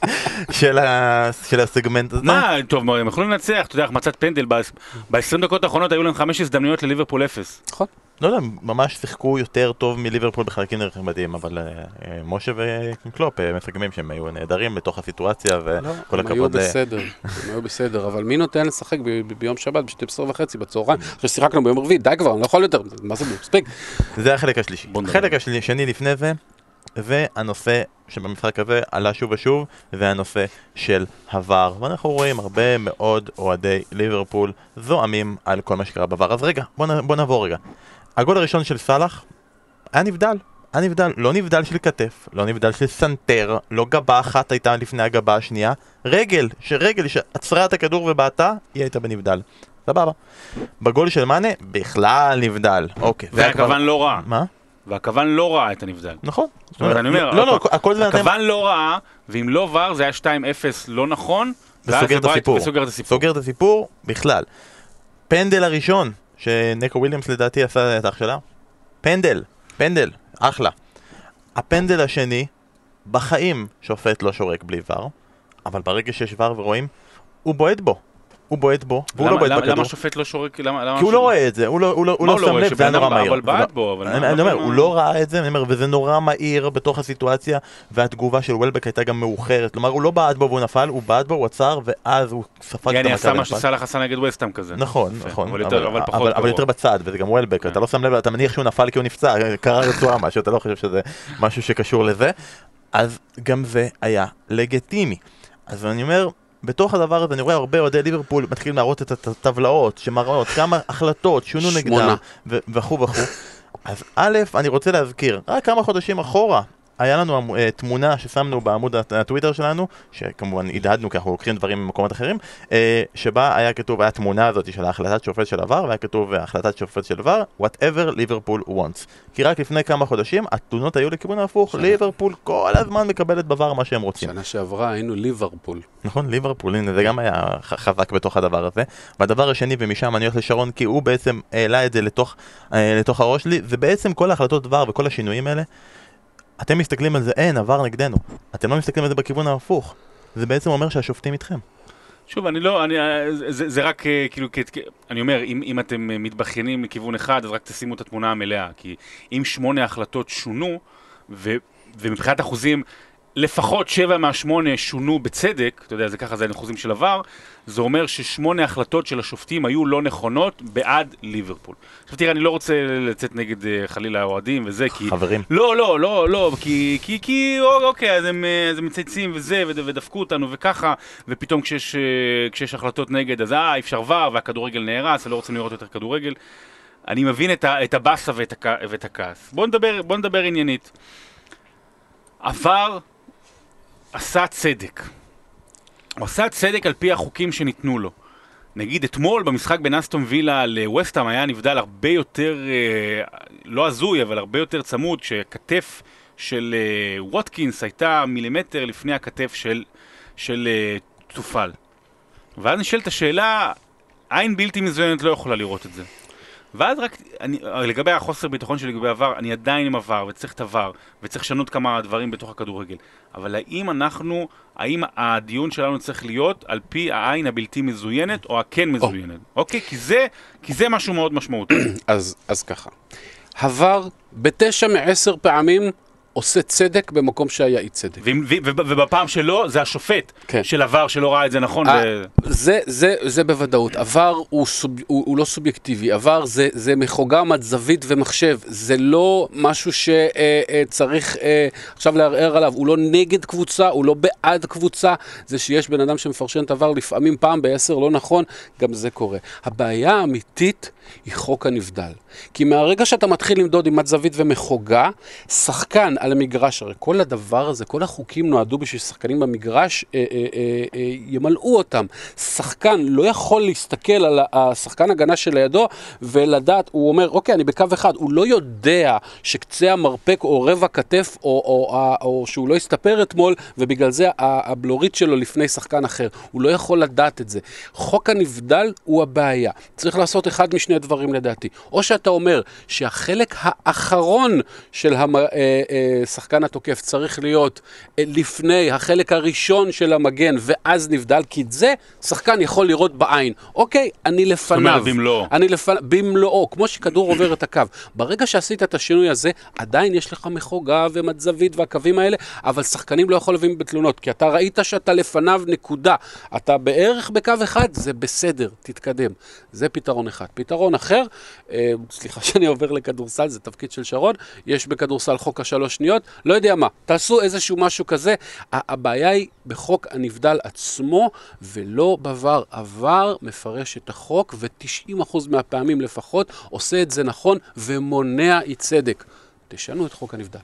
של הסגמנט הזה. מה, טוב מאוד, הם יכולים לנצח, אתה יודע, החמצת פנדל, ב-עשרים דקות האחרונות היו להם חמש הזדמנויות לליברפול אפס. נכון. לא יודע, ממש שיחקו יותר טוב מליברפול בחלקים רחמתיים, אבל משה וקלופ מסגמים שהם היו נהדרים בתוך הסיטואציה, וכל הכבוד... הם היו בסדר, הם היו בסדר, אבל מי נותן לשחק ביום שבת ב-שתים עשרה וחצי בצהריים, ששיחקנו ביום רביעי, די כבר, אני לא יכול יותר, מה זה מספיק? זה החלק השלישי. החלק השני לפני זה, והנושא שבמשחק הזה עלה שוב ושוב, והנושא של הוואר, ואנחנו רואים הרבה מאוד אוהדי ליברפול זועמים על כל מה שקרה בוואר. אז רגע, בוא נעבור רגע. הגול הראשון של סלח היה נבדל, היה נבדל, לא נבדל של כתף, לא נבדל של סנטר, לא גבה אחת הייתה לפני הגבה השנייה, רגל, שרגל שעצרה את הכדור ובעטה, היא הייתה בנבדל. סבבה. בגול של מאנה, בכלל נבדל. אוקיי. והכוון לא רע. מה? והכוון לא ראה את הנבדל. נכון. זאת אומרת, אני אומר, הכוון לא ראה, ואם לא ור, זה היה שתיים אפס לא נכון, וסוגר את הסיפור. סוגר את הסיפור בכלל. פנדל הראשון, שניקו וויליאמס לדעתי עשה את האח שלה, פנדל, פנדל, אחלה. הפנדל השני, בחיים שופט לא שורק בלי ור, אבל ברגע שיש ור ורואים, הוא בועט בו. הוא בועט בו, והוא לא בועט בכדור. למה שופט לא שורק? כי הוא לא רואה את זה, הוא לא שם לב, זה נורא מהיר. אבל בועט בו, אבל... אני אומר, הוא לא ראה את זה, אני אומר, וזה נורא מהיר בתוך הסיטואציה, והתגובה של וולבק הייתה גם מאוחרת. כלומר, הוא לא בועט בו והוא נפל, הוא בועט בו, הוא עצר, ואז הוא ספג את המכה. יעני, עשה מה שסלח עשה נגד ווסטהאם כזה. נכון, נכון. אבל יותר בצד, וזה גם וולבק. אתה לא שם לב, אתה מניח שהוא נפל כי הוא נפצע, קרה רצועה משהו, אתה לא חושב שזה משהו שקשור לזה. אז גם זה היה לגיטימי. אז אני אומר, בתוך הדבר הזה אני רואה הרבה אוהדי ליברפול מתחילים להראות את הטבלאות שמראות כמה החלטות שונו נגדם וכו וכו. אז א', אני רוצה להזכיר, רק כמה חודשים אחורה היה לנו תמונה ששמנו בעמוד הטוויטר שלנו, שכמובן הדהדנו כי אנחנו לוקחים דברים ממקומות אחרים, שבה היה כתוב, היה תמונה הזאת של החלטת שופט של עבר, והיה כתוב החלטת שופט של עבר, whatever Liverpool wants. כי רק לפני כמה חודשים התלונות היו לכיוון ההפוך, ליברפול כל הזמן מקבלת בעבר מה שהם רוצים. שנה שעברה היינו ליברפול. נכון, ליברפול, הנה זה גם היה חזק בתוך הדבר הזה. והדבר השני, ומשם אני הולך לשרון, כי הוא בעצם העלה את זה לתוך, לתוך הראש לי, זה בעצם כל ההחלטות דבר וכל השינויים האלה, אתם מסתכלים על זה, אין, עבר נגדנו. אתם לא מסתכלים על זה בכיוון ההפוך. זה בעצם אומר שהשופטים איתכם. שוב, אני לא, אני, זה, זה רק כאילו, אני אומר, אם, אם אתם מתבחיינים לכיוון אחד, אז רק תשימו את התמונה המלאה, כי אם שמונה החלטות שונו, ו, ומבחינת אחוזים, לפחות שבע מהשמונה שונו בצדק, אתה יודע, זה ככה, זה אחוזים של עבר, זה אומר ששמונה החלטות של השופטים היו לא נכונות בעד ליברפול. עכשיו תראה, אני לא רוצה לצאת נגד חלילה האוהדים וזה, כי... חברים. לא, לא, לא, לא, כי, כי, כי, אוקיי, אז הם, אז הם מצייצים וזה, ודפקו אותנו וככה, ופתאום כשיש, כשיש החלטות נגד, אז אה, אפשר ור, והכדורגל נהרס, לא רוצים לראות יותר כדורגל. אני מבין את הבאסה ואת הכעס. בוא נדבר, בוא נדבר עניינית. עבר... עשה צדק. הוא עשה צדק על פי החוקים שניתנו לו. נגיד אתמול במשחק בין אסטון וילה לווסטהאם היה נבדל הרבה יותר, לא הזוי, אבל הרבה יותר צמוד, שהכתף של ווטקינס הייתה מילימטר לפני הכתף של, של צופל. ואז נשאלת השאלה, עין בלתי מזוינת לא יכולה לראות את זה. ואז רק, אני, לגבי החוסר ביטחון שלי לגבי עבר, אני עדיין עם עבר, וצריך את עבר, וצריך לשנות כמה דברים בתוך הכדורגל. אבל האם אנחנו, האם הדיון שלנו צריך להיות על פי העין הבלתי מזוינת, או הכן מזוינת? אוקיי, כי זה, כי זה משהו מאוד משמעותי. אז, אז ככה. עבר בתשע מעשר פעמים עושה צדק במקום שהיה אי צדק. ובפעם שלו זה השופט של עבר שלא ראה את זה נכון. זה בוודאות. עבר הוא לא סובייקטיבי. עבר זה מחוגם עד זווית ומחשב. זה לא משהו שצריך עכשיו להרער עליו. הוא לא נגד קבוצה, הוא לא בעד קבוצה. זה שיש בן אדם שמפרשן את עבר לפעמים פעם בעשר לא נכון, גם זה קורה. הבעיה האמיתית היא חוק הנבדל. כי מהרגע שאתה מתחיל למדוד עם עד זווית ומחוגה, שחקן על המגרש, הרי כל הדבר הזה, כל החוקים נועדו בשביל ששחקנים במגרש אה, אה, אה, אה, ימלאו אותם. שחקן לא יכול להסתכל על השחקן הגנה של הידו ולדעת, הוא אומר, אוקיי, אני בקו אחד, הוא לא יודע שקצה המרפק או רבע כתף או, או, או, או שהוא לא הסתפר אתמול, ובגלל זה הבלורית שלו לפני שחקן אחר. הוא לא יכול לדעת את זה. חוק הנבדל הוא הבעיה. צריך לעשות אחד משני דברים לדעתי. או שאתה אומר שהחלק האחרון של השחקן התוקף צריך להיות לפני החלק הראשון של המגן, ואז נבדל, כי את זה שחקן יכול לראות בעין. אוקיי, אני לפניו. אני לפניו, במלואו, כמו שכדור עובר את הקו. ברגע שעשית את השינוי הזה, עדיין יש לך מחוגה ומצזווית והקווים האלה, אבל שחקנים לא יכולים בתלונות, כי אתה ראית שאתה לפניו נקודה. אתה בערך בקו אחד, זה בסדר, תתקדם. זה פתרון אחד. פתרון אחר, סליחה שאני עובר לכדורסל, זה תפקיד של שרון, יש בכדורסל חוק השלוש שניות, לא יודע מה, תעשו איזשהו משהו כזה, הבעיה היא בחוק הנבדל עצמו, ולא בעבר, עבר מפרש את החוק, ו-תשעים אחוז מהפעמים לפחות, עושה את זה נכון, ומונע אי צדק. תשנו את חוק הנבדל.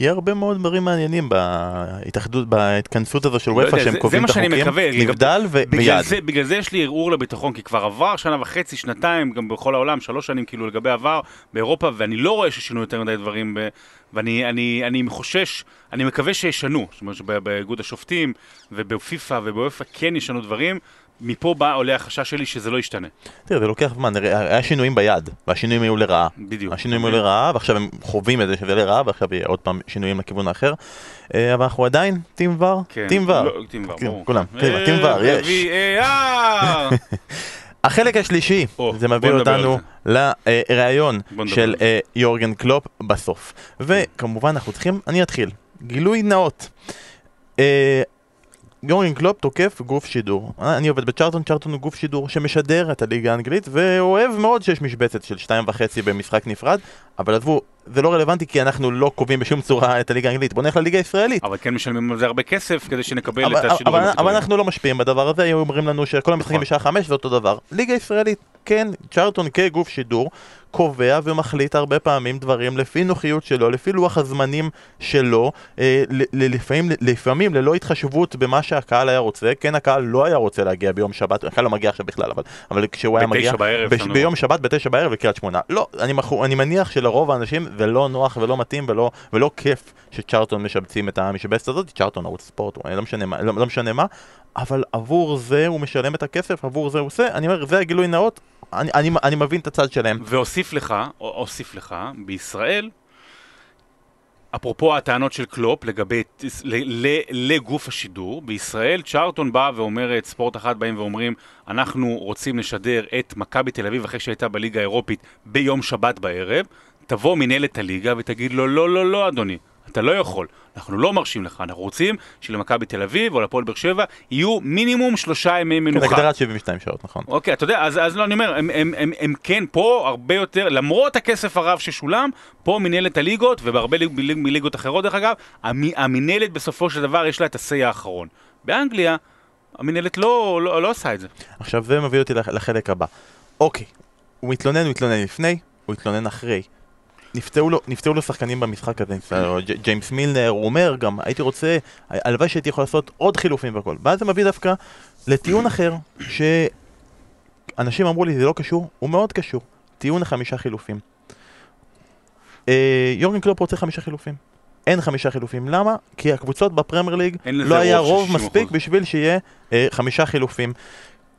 יהיה הרבה מאוד דברים מעניינים בהתאחדות, בהתכנסות הזו של וופא שהם קובעים את החוקים, נבדל וביד. בגלל זה יש לי ערעור לביטחון, כי כבר עבר שנה וחצי, שנתיים, גם בכל העולם, שלוש שנים כאילו לגבי עבר באירופה, ואני לא רואה ששינו יותר מדי דברים, ואני מחושש, אני מקווה שישנו, זאת אומרת שבאיגוד השופטים ובפיפא ובוופא כן ישנו דברים, מפה בא עולה החשש שלי שזה לא ישתנה. תראה, זה לוקח זמן, היה שינויים ביד, והשינויים היו לרעה. בדיוק. השינויים היו לרעה, ועכשיו הם חווים את זה שזה לרעה, ועכשיו יהיה עוד פעם שינויים לכיוון האחר. אבל אנחנו עדיין, טים ור? טים ור. טים ור, כולם, טים ור, יש. החלק השלישי, זה מביא אותנו לראיון של יורגן קלופ בסוף. וכמובן אנחנו צריכים, אני אתחיל. גילוי נאות. יורגן קלופ תוקף גוף שידור. אני עובד בצ'רטון, צ'רטון הוא גוף שידור שמשדר את הליגה האנגלית, ואוהב מאוד שיש משבצת של שתיים וחצי במשחק נפרד, אבל עזבו, זה לא רלוונטי כי אנחנו לא קובעים בשום צורה את הליגה האנגלית, בוא נלך לליגה הישראלית. אבל כן משלמים על זה הרבה כסף כדי שנקבל את השידור. אבל אנחנו לא משפיעים בדבר הזה, היו אומרים לנו שכל המשחקים בשעה חמש זה אותו דבר. ליגה הישראלית, כן, צ'רטון כגוף שידור קובע ומחליט הרבה פעמים דברים לפי נוחיות שלו, לפי לוח הזמנים שלו, לפעמים, לפעמים ללא התחשבות במה שהקהל היה רוצה. כן, הקהל לא היה רוצה להגיע ביום שבת, הקהל לא מגיע עכשיו בכלל, אבל, אבל כשהוא היה מגיע ביום שבת, בתשע בערב, לקראת שמונה. לא, אני, אני מניח שלרוב האנשים זה לא נוח ולא מתאים ולא, ולא כיף שצ'רטון משבצים את המשבצת הזאת, צ'רטון ערוץ ספורט, לא משנה מה, לא, לא משנה מה, אבל עבור זה הוא משלם את הכסף, עבור זה הוא עושה, אני אומר, זה הגילוי נאות, אני, אני, אני מבין את הצד שלהם. ואוסיף לך, אוסיף לך, בישראל, אפרופו הטענות של קלופ לגבי לגוף השידור בישראל, צ'ארטון בא ואומרת, ספורט אחת באים ואומרים, אנחנו רוצים לשדר את מכבי תל אביב אחרי שהייתה בליגה האירופית ביום שבת בערב, תבוא מנהלת הליגה ותגיד לו, לא, לא, לא, אדוני, אתה לא יכול, אנחנו לא מרשים לך, אנחנו רוצים שלמכבי בתל אביב או לפועל באר שבע יהיו מינימום שלושה ימי מנוחה. כן, הגדרת שבעים ושתיים שעות, נכון. אוקיי, אתה יודע, אז, אז לא, אני אומר, הם, הם, הם, הם כן פה הרבה יותר, למרות הכסף הרב ששולם, פה מנהלת הליגות, ובהרבה ליג, ליגות אחרות דרך אגב, המנהלת בסופו של דבר יש לה את הסי האחרון. באנגליה, המנהלת לא, לא, לא עשה את זה. עכשיו זה מביא אותי לחלק הבא. אוקיי, הוא מתלונן, הוא מתלונן לפני, הוא מתלונן אחרי. נפצעו לו, נפצעו לו שחקנים במשחק הזה, ג'יימס מילנר, הוא אומר גם, הייתי רוצה, הלוואי שהייתי יכול לעשות עוד חילופים והכל. ואז זה מביא דווקא לטיעון אחר, שאנשים אמרו לי, זה לא קשור, הוא מאוד קשור. טיעון החמישה חילופים. יורגן קלופ רוצה חמישה חילופים. אין חמישה חילופים. למה? כי הקבוצות בפרמייר ליג לא היה רוב מספיק בשביל שיהיה חמישה חילופים.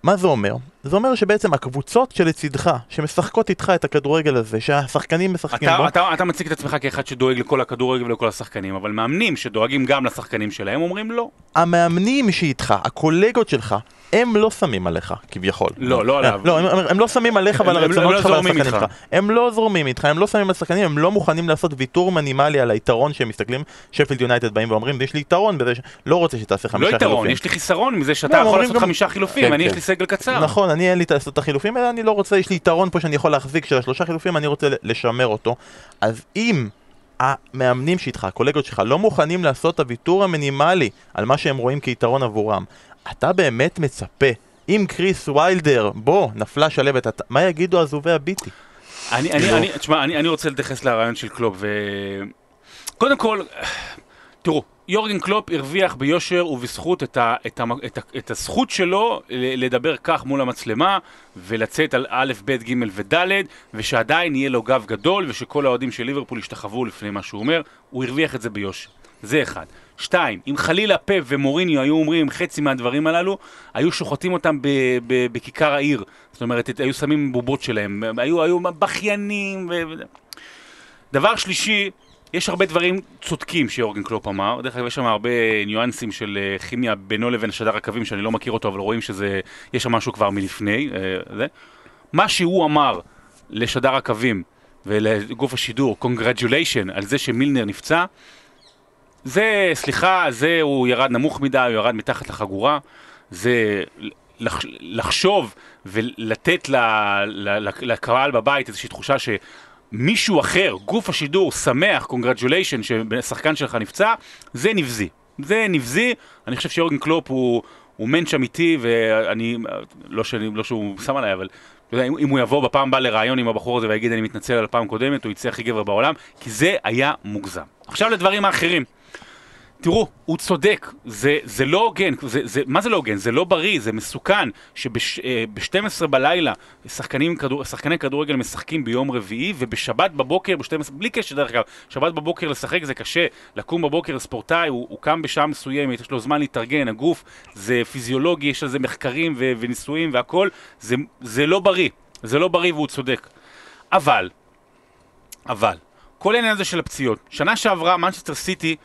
מה זה אומר? זה אומר שבעצם הקבוצות שלצידך, שמשחקות איתך את הכדורגל הזה, שהשחקנים משחקים אתה, בו... אתה, אתה מציג את עצמך כאחד שדואג לכל הכדורגל ולכל השחקנים, אבל מאמנים שדואגים גם לשחקנים שלהם אומרים לא. המאמנים שאיתך, הקולגות שלך, הם לא שמים עליך, כביכול. לא, לא עליו. לא, הם, הם לא שמים עליך ועל הרצונות שלך ועל השחקנים שלך. הם לא זורמים איתך, הם לא שמים על השחקנים, הם לא מוכנים לעשות ויתור מינימלי על היתרון שהם מסתכלים. שפילד יונייטד באים ואומרים, יש לי יתרון בזה שלא רוצה שתעשה חמישה חילופים. לא יתרון, יש לי חיסרון מזה שאתה יכול לעשות חמישה חילופים, אני יש לי סגל קצר. נכון, אני אין לי לעשות את החילופים, אלא אני לא רוצה, יש לי יתרון פה שאני יכול להחזיק של השלושה חילופים, אני רוצה לשמר אותו. אז אם המאמנים שאיתך, הקולגות שלך, לא מוכנים לעשות את הוויתור המינימלי על מה שהם רואים כיתרון עבורם, אתה באמת מצפה, אם קריס ויילדר, בוא, נפלה שלבת, אתה, מה יגידו עזובי הביטי? אני, אני, אני, תשמע, אני, אני רוצה להתייחס לרעיון של קלופ, ו... קודם כל, תראו, יורגן קלופ הרוויח ביושר ובזכות את, ה, את, ה, את, ה, את הזכות שלו לדבר כך מול המצלמה ולצאת על א', ב', ג' וד' ושעדיין יהיה לו גב גדול ושכל האוהדים של ליברפול ישתחוו לפני מה שהוא אומר, הוא הרוויח את זה ביושר. זה אחד. שתיים, אם חלילה פה ומוריניו היו אומרים חצי מהדברים הללו, היו שוחטים אותם בכיכר העיר. זאת אומרת, היו שמים בובות שלהם, היו, היו בכיינים. ו... דבר שלישי, יש הרבה דברים צודקים שיורגן קלופ אמר, דרך אגב יש שם הרבה ניואנסים של כימיה בינו לבין שדר הקווים שאני לא מכיר אותו, אבל רואים שזה, יש שם משהו כבר מלפני. זה. מה שהוא אמר לשדר הקווים ולגוף השידור, congratulation, על זה שמילנר נפצע, זה, סליחה, זה הוא ירד נמוך מדי, הוא ירד מתחת לחגורה, זה לח, לחשוב ולתת ל, ל, לקהל בבית איזושהי תחושה שמישהו אחר, גוף השידור, שמח, קונגרדוליישן, ששחקן שלך נפצע, זה נבזי. זה נבזי, אני חושב שיורגן קלופ הוא, הוא מנץ' אמיתי, ואני, לא, שאני, לא שהוא שם עליי, אבל... אם הוא יבוא בפעם בא לרעיון עם הבחור הזה והגיד אני מתנצל על הפעם קודמת, הוא יצא הכי גבר בעולם, כי זה היה מוגזם. עכשיו לדברים האחרים. תראו, הוא צודק, זה, זה לא הוגן, זה, זה, מה זה לא הוגן? זה לא בריא, זה מסוכן שב-שתים עשרה בלילה שחקנים, שחקני כדורגל משחקים ביום רביעי, ובשבת בבוקר, ב-שתים עשרה, בלי קשר דרך כלל, שבת בבוקר לשחק זה קשה, לקום בבוקר ספורטאי, הוא, הוא קם בשעה מסוימת, יש לו זמן להתארגן, הגוף זה פיזיולוגי, יש על זה מחקרים ו- וניסויים והכל, זה, זה לא בריא, זה לא בריא והוא צודק. אבל, אבל, כל העניין הזה של הפציעות, שנה שעברה, מנצ'סטר סיטי,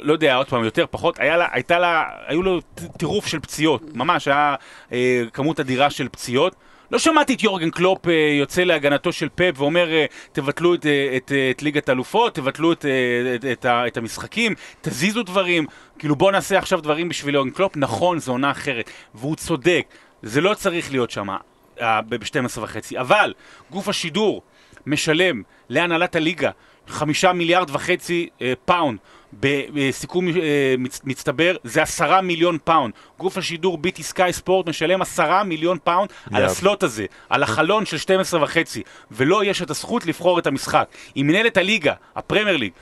לא יודע, עוד פעם, יותר, פחות, היה לה, הייתה לה, היו לו טירוף של פציעות, ממש, היה אה, כמות אדירה של פציעות. לא שמעתי את יורגן קלופ אה, יוצא להגנתו של פאפ ואומר, אה, תבטלו את, אה, את, אה, את ליגת האלופות, תבטלו את, אה, את, את, את, את המשחקים, תזיזו דברים, כאילו בוא נעשה עכשיו דברים בשביל יורגן קלופ, נכון, זו עונה אחרת, והוא צודק, זה לא צריך להיות שם, אה, ב-שתים עשרה וחצי, אבל גוף השידור משלם להנהלת הליגה, חמישה מיליארד וחצי אה, פאונד, בסיכום מצטבר זה עשרה מיליון פאונד. גוף השידור ביטי סקאי ספורט משלם עשרה מיליון פאונד על הסלוט הזה, על החלון של שתים עשרה וחצי, ולא יש את הזכות לבחור את המשחק. אם מנהלת הליגה, הפרמייר ליג,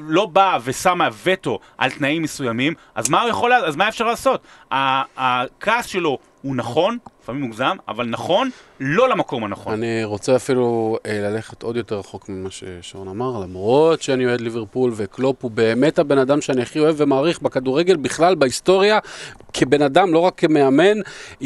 לא באה ושמה וטו על תנאים מסוימים, אז מה הוא יכול, אז מה אפשר לעשות? הכעס שלו הוא נכון, לפעמים מוגזם, אבל נכון, לא למקום הנכון. אני רוצה אפילו ללכת עוד יותר רחוק ממה ששרון אמר, למרות שאני אוהד ליברפול וקלופ הוא באמת באמת הבן אדם שאני הכי אוהב ומעריך בכדורגל, בכלל בהיסטוריה, כבן אדם, לא רק כמאמן,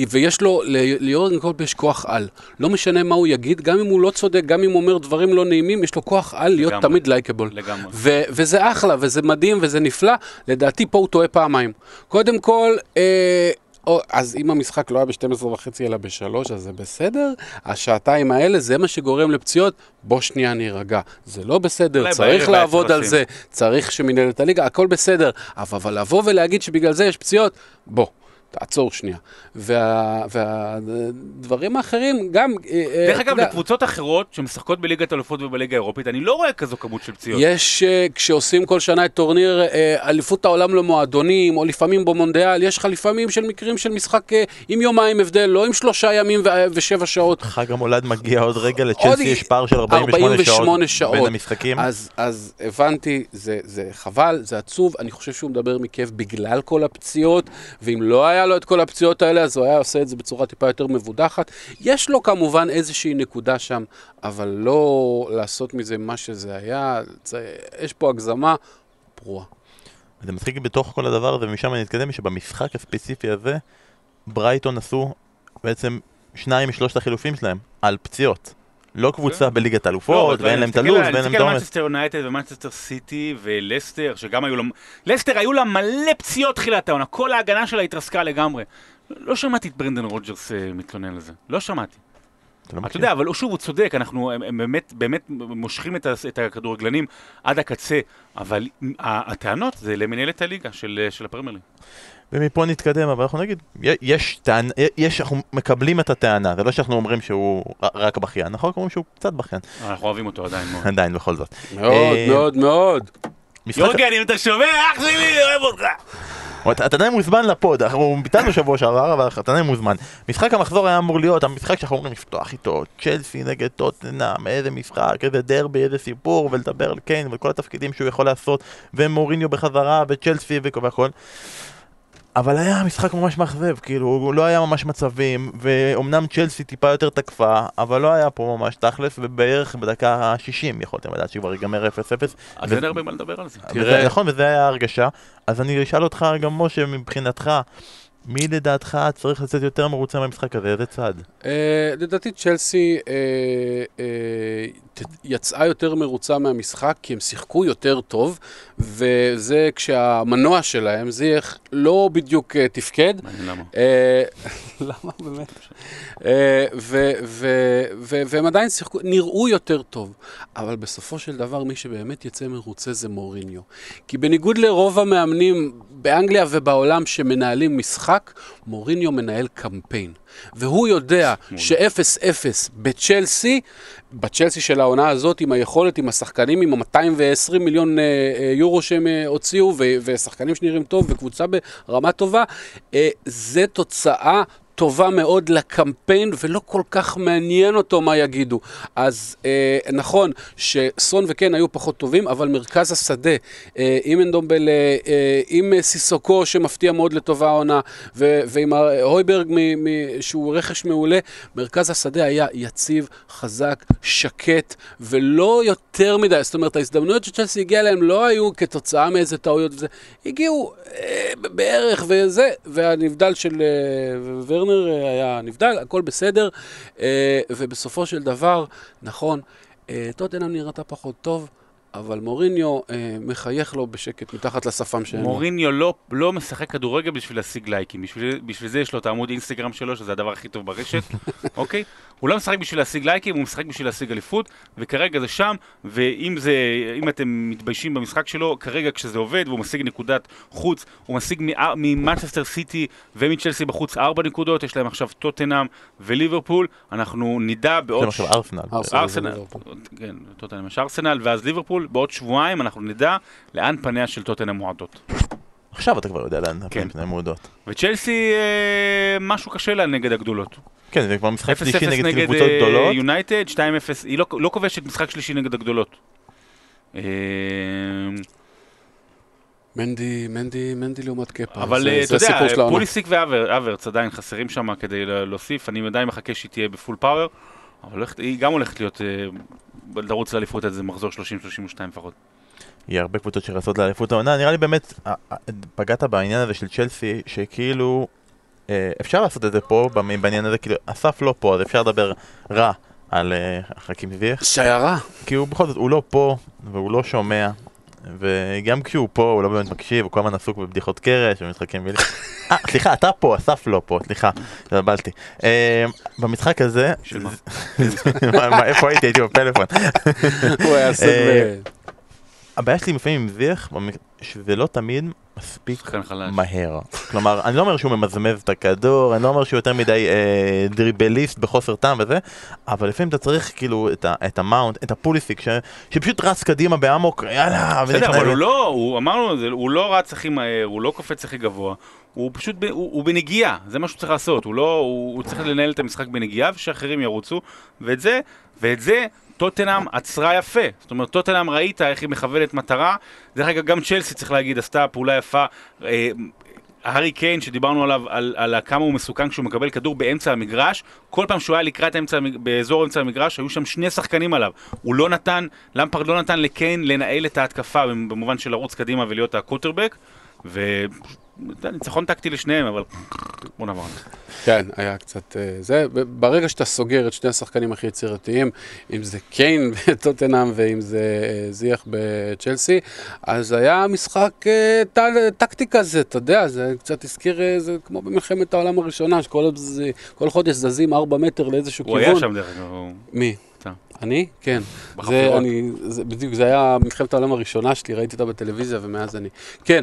ויש לו, ליורן קלופ יש כוח על. לא משנה מה הוא יגיד, גם אם הוא לא צודק, גם אם הוא אומר דברים לא נעימים, יש לו כוח על להיות לגמרי, תמיד לייקבול. לגמרי. ו- וזה אחלה, וזה מדהים, וזה נפלא. לדעתי פה הוא טועה פעמיים. קודם כל, אה, או, אז אם המשחק לא היה ב-שתים עשרה וחצי אלא ב-שלוש, אז זה בסדר. השעתיים האלה, זה מה שגורם לפציעות, בוא שנייה נירגע. זה לא בסדר, צריך לעבוד על זה, צריך שמנהלת הליגה, הכל בסדר. אבל, אבל לבוא ולהגיד שבגלל זה יש פציעות, בוא. תעצור שנייה. וה, והדברים האחרים גם... דרך אגב, לקבוצות אחרות שמשחקות בליגת אלופות ובליגה האירופית, אני לא רואה כזו כמות של פציעות. יש, כשעושים כל שנה את טורניר אליפות העולם למועדונים, או לפעמים במונדיאל, יש לך לפעמים של מקרים של משחק עם יומיים הבדל, לא עם שלושה ימים ושבע שעות. חג המולד מגיע עוד רגע, לצ'לסי יש פער של ארבעים ושמונה שעות בין המשחקים. אז, אז הבנתי, זה, זה חבל, זה עצוב, אני חושב שהוא מדבר מכאב בגלל כל הפציעות, ואם לא היה לו את כל הפציעות האלה, אז הוא היה עושה את זה בצורה טיפה יותר מבודחת. יש לו כמובן איזושהי נקודה שם, אבל לא לעשות מזה מה שזה היה. זה, יש פה הגזמה פרועה. זה מצחיק בתוך כל הדבר הזה, ומשם אני אתקדם, שבמשחק הספציפי הזה, ברייטון עשו בעצם שניים משלושת החילופים שלהם על פציעות. לא קבוצה בליגת אלופות, ואין להם תלוז, ואין להם דומץ. אני מסתכל על מנצ'סטר יונייטד ומנצ'סטר סיטי ולסטר, שגם היו לו... לסטר היו לה מלא פציעות תחילת העונה, כל ההגנה שלה התרסקה לגמרי. לא שמעתי את ברנדן רוג'רס מתלונן על זה, לא שמעתי. אתה יודע, אבל שוב הוא צודק, אנחנו באמת מושכים את הכדורגלנים עד הקצה, אבל הטענות זה למנהלת הליגה של הפרמייר ליג. ומפה נתקדם, אבל אנחנו נגיד, יש טענה, יש, אנחנו מקבלים את הטענה, זה לא שאנחנו אומרים שהוא רק בכיין, אנחנו אומרים שהוא קצת בכיין. אנחנו אוהבים אותו עדיין מאוד. עדיין, בכל זאת. מאוד, מאוד, מאוד. יורגן, אם אתה שומע, אח שלי, אוהב אותך. אתה עדיין מוזמן לפוד, אנחנו ביטלנו שבוע שעבר, אבל אתה עדיין מוזמן. משחק המחזור היה אמור להיות, המשחק שאנחנו אומרים לפתוח איתו, צ'לסי נגד טוטנהאם, איזה משחק, איזה דרבי, איזה סיפור, ולדבר על קיין, וכל התפקידים שהוא יכול לעשות, ומוריניו בחזרה, וצ'לסי וכל. אבל היה משחק ממש מאכזב, כאילו, לא היה ממש מצבים, ואומנם צ'לסי טיפה יותר תקפה, אבל לא היה פה ממש תכלס, ובערך בדקה ה-שישים יכולתם לדעת שכבר ייגמר אפס אפס. אז אין הרבה מה לדבר על זה. נכון, וזה היה הרגשה. אז אני אשאל אותך גם, משה, מבחינתך, מי לדעתך צריך לצאת יותר מרוצה מהמשחק הזה? איזה צד? לדעתי צ'לסי יצאה יותר מרוצה מהמשחק כי הם שיחקו יותר טוב, וזה כשהמנוע שלהם זה לא בדיוק תפקד. למה? למה באמת? והם עדיין שיחקו, נראו יותר טוב, אבל בסופו של דבר מי שבאמת יצא מרוצה זה מוריניו. כי בניגוד לרוב המאמנים באנגליה ובעולם שמנהלים משחק, מוריניו מנהל קמפיין, והוא יודע ש-אפס אפס בצ'לסי, בצ'לסי של העונה הזאת, עם היכולת, עם השחקנים, עם מאתיים ועשרים מיליון יורו שהם הוציאו, ושחקנים שנראים טוב, וקבוצה ברמה טובה, זה תוצאה טובה מאוד לקמפיין, ולא כל כך מעניין אותו מה יגידו. אז אה, נכון שסון וכן היו פחות טובים, אבל מרכז השדה, אה, עם אנדומבל, אה, אה, עם סיסוקו שמפתיע מאוד לטובה העונה, ו- ועם הויברג מ- מ- שהוא רכש מעולה, מרכז השדה היה יציב, חזק, שקט, ולא יותר מדי. זאת אומרת, ההזדמנויות שצ'לסי הגיעה להם לא היו כתוצאה מאיזה טעויות וזה. הגיעו אה, בערך וזה, והנבדל של אה, ורנר, היה נבדל, הכל בסדר, ובסופו של דבר, נכון, טוטנהאם נראתה פחות טוב, אבל מוריניו מחייך לו בשקט מתחת לשפם שלנו. מוריניו לא, לא משחק כדורגל בשביל להשיג לייקים, בשביל, בשביל זה יש לו את העמוד אינסטגרם שלו, שזה הדבר הכי טוב ברשת, אוקיי? הוא לא משחק בשביל להשיג לייקים, הוא משחק בשביל להשיג אליפות, וכרגע זה שם, ואם זה, אם אתם מתביישים במשחק שלו, כרגע כשזה עובד, והוא משיג נקודת חוץ, הוא משיג ממנצ'סטר סיטי ומצ'לסי בחוץ ארבע נקודות, יש להם עכשיו טוטנהאם וליברפול, אנחנו נדע בעוד... עכשיו ארסנל. ארסנל, כן, טוטנהאם יש ארסנל, ואז ליברפול, בעוד שבועיים אנחנו נדע לאן פניה של טוטנהאם מועדות. עכשיו אתה כבר יודע לאן פניה מועדות. וצ'לסי, משהו קשה לה נגד הגדולות. כן, זה כבר משחק שלישי נגד קבוצות גדולות. יונייטד, שתיים אפס, היא לא כובשת משחק שלישי נגד הגדולות. מנדי, מנדי, מנדי לעומת קפה. אבל אתה יודע, פוליסיק ואוורץ עדיין חסרים שם כדי להוסיף, אני עדיין מחכה שהיא תהיה בפול פאוור, אבל היא גם הולכת להיות, לרוץ לאליפות את זה מחזור שלושים שלושים ושתיים פחות. יהיה הרבה קבוצות שרצות לאליפות העונה. נראה לי באמת, פגעת בעניין הזה של צ'לסי, שכאילו אפשר לעשות את זה פה, בעניין הזה, כאילו, אסף לא פה, אז אפשר לדבר רע על החכים זיח. שיירה. כי הוא בכל זאת, הוא לא פה, והוא לא שומע, וגם כשהוא פה, הוא לא באמת מקשיב, הוא כל הזמן עסוק בבדיחות קרש, במשחקים בילי. אה, סליחה, אתה פה, אסף לא פה, סליחה, התבלבלתי. במשחק הזה... של מה? איפה הייתי? הייתי בפלאפון. הוא היה עסוק ב... הבעיה שלי לפעמים עם זיח, שזה לא תמיד מספיק מהר. כלומר, אני לא אומר שהוא ממזמז את הכדור, אני לא אומר שהוא יותר מדי דריבליסט בחוסר טעם וזה, אבל לפעמים אתה צריך כאילו את המאונט, את הפוליסיק, שפשוט רץ קדימה באמוק, יאללה. בסדר, אבל הוא לא, אמרנו את זה, הוא לא רץ הכי מהר, הוא לא קופץ הכי גבוה, הוא פשוט, הוא בנגיעה, זה מה שהוא צריך לעשות, הוא צריך לנהל את המשחק בנגיעה, ושאחרים ירוצו, ואת זה, ואת זה, טוטנהאם עצרה יפה, זאת אומרת, טוטנהאם ראית איך היא מכוונת מטרה, דרך אגב גם צ'לסי צריך להגיד, עשתה פעולה יפה, אה, הארי קיין שדיברנו עליו, על, על כמה הוא מסוכן כשהוא מקבל כדור באמצע המגרש, כל פעם שהוא היה לקראת אמצע, באזור אמצע המגרש, היו שם שני שחקנים עליו, הוא לא נתן, למפרד לא נתן לקיין לנהל את ההתקפה, במובן של לרוץ קדימה ולהיות הקוטרבק, ו... ניצחון טקטי לשניהם, אבל בוא נעבור. כן, היה קצת זה. ברגע שאתה סוגר את שני השחקנים הכי יצירתיים, אם זה קיין בטוטנהאם ואם זה זיח בצ'לסי, אז היה משחק טקטי כזה, אתה יודע, זה קצת הזכיר, זה כמו במלחמת העולם הראשונה, שכל חודש זזים ארבע מטר לאיזשהו כיוון. הוא היה שם דרך אגב. מי? אני? כן. זה, אני, זה, בדיוק, זה היה מלחמת העולם הראשונה שלי, ראיתי אותה בטלוויזיה ומאז אני... כן.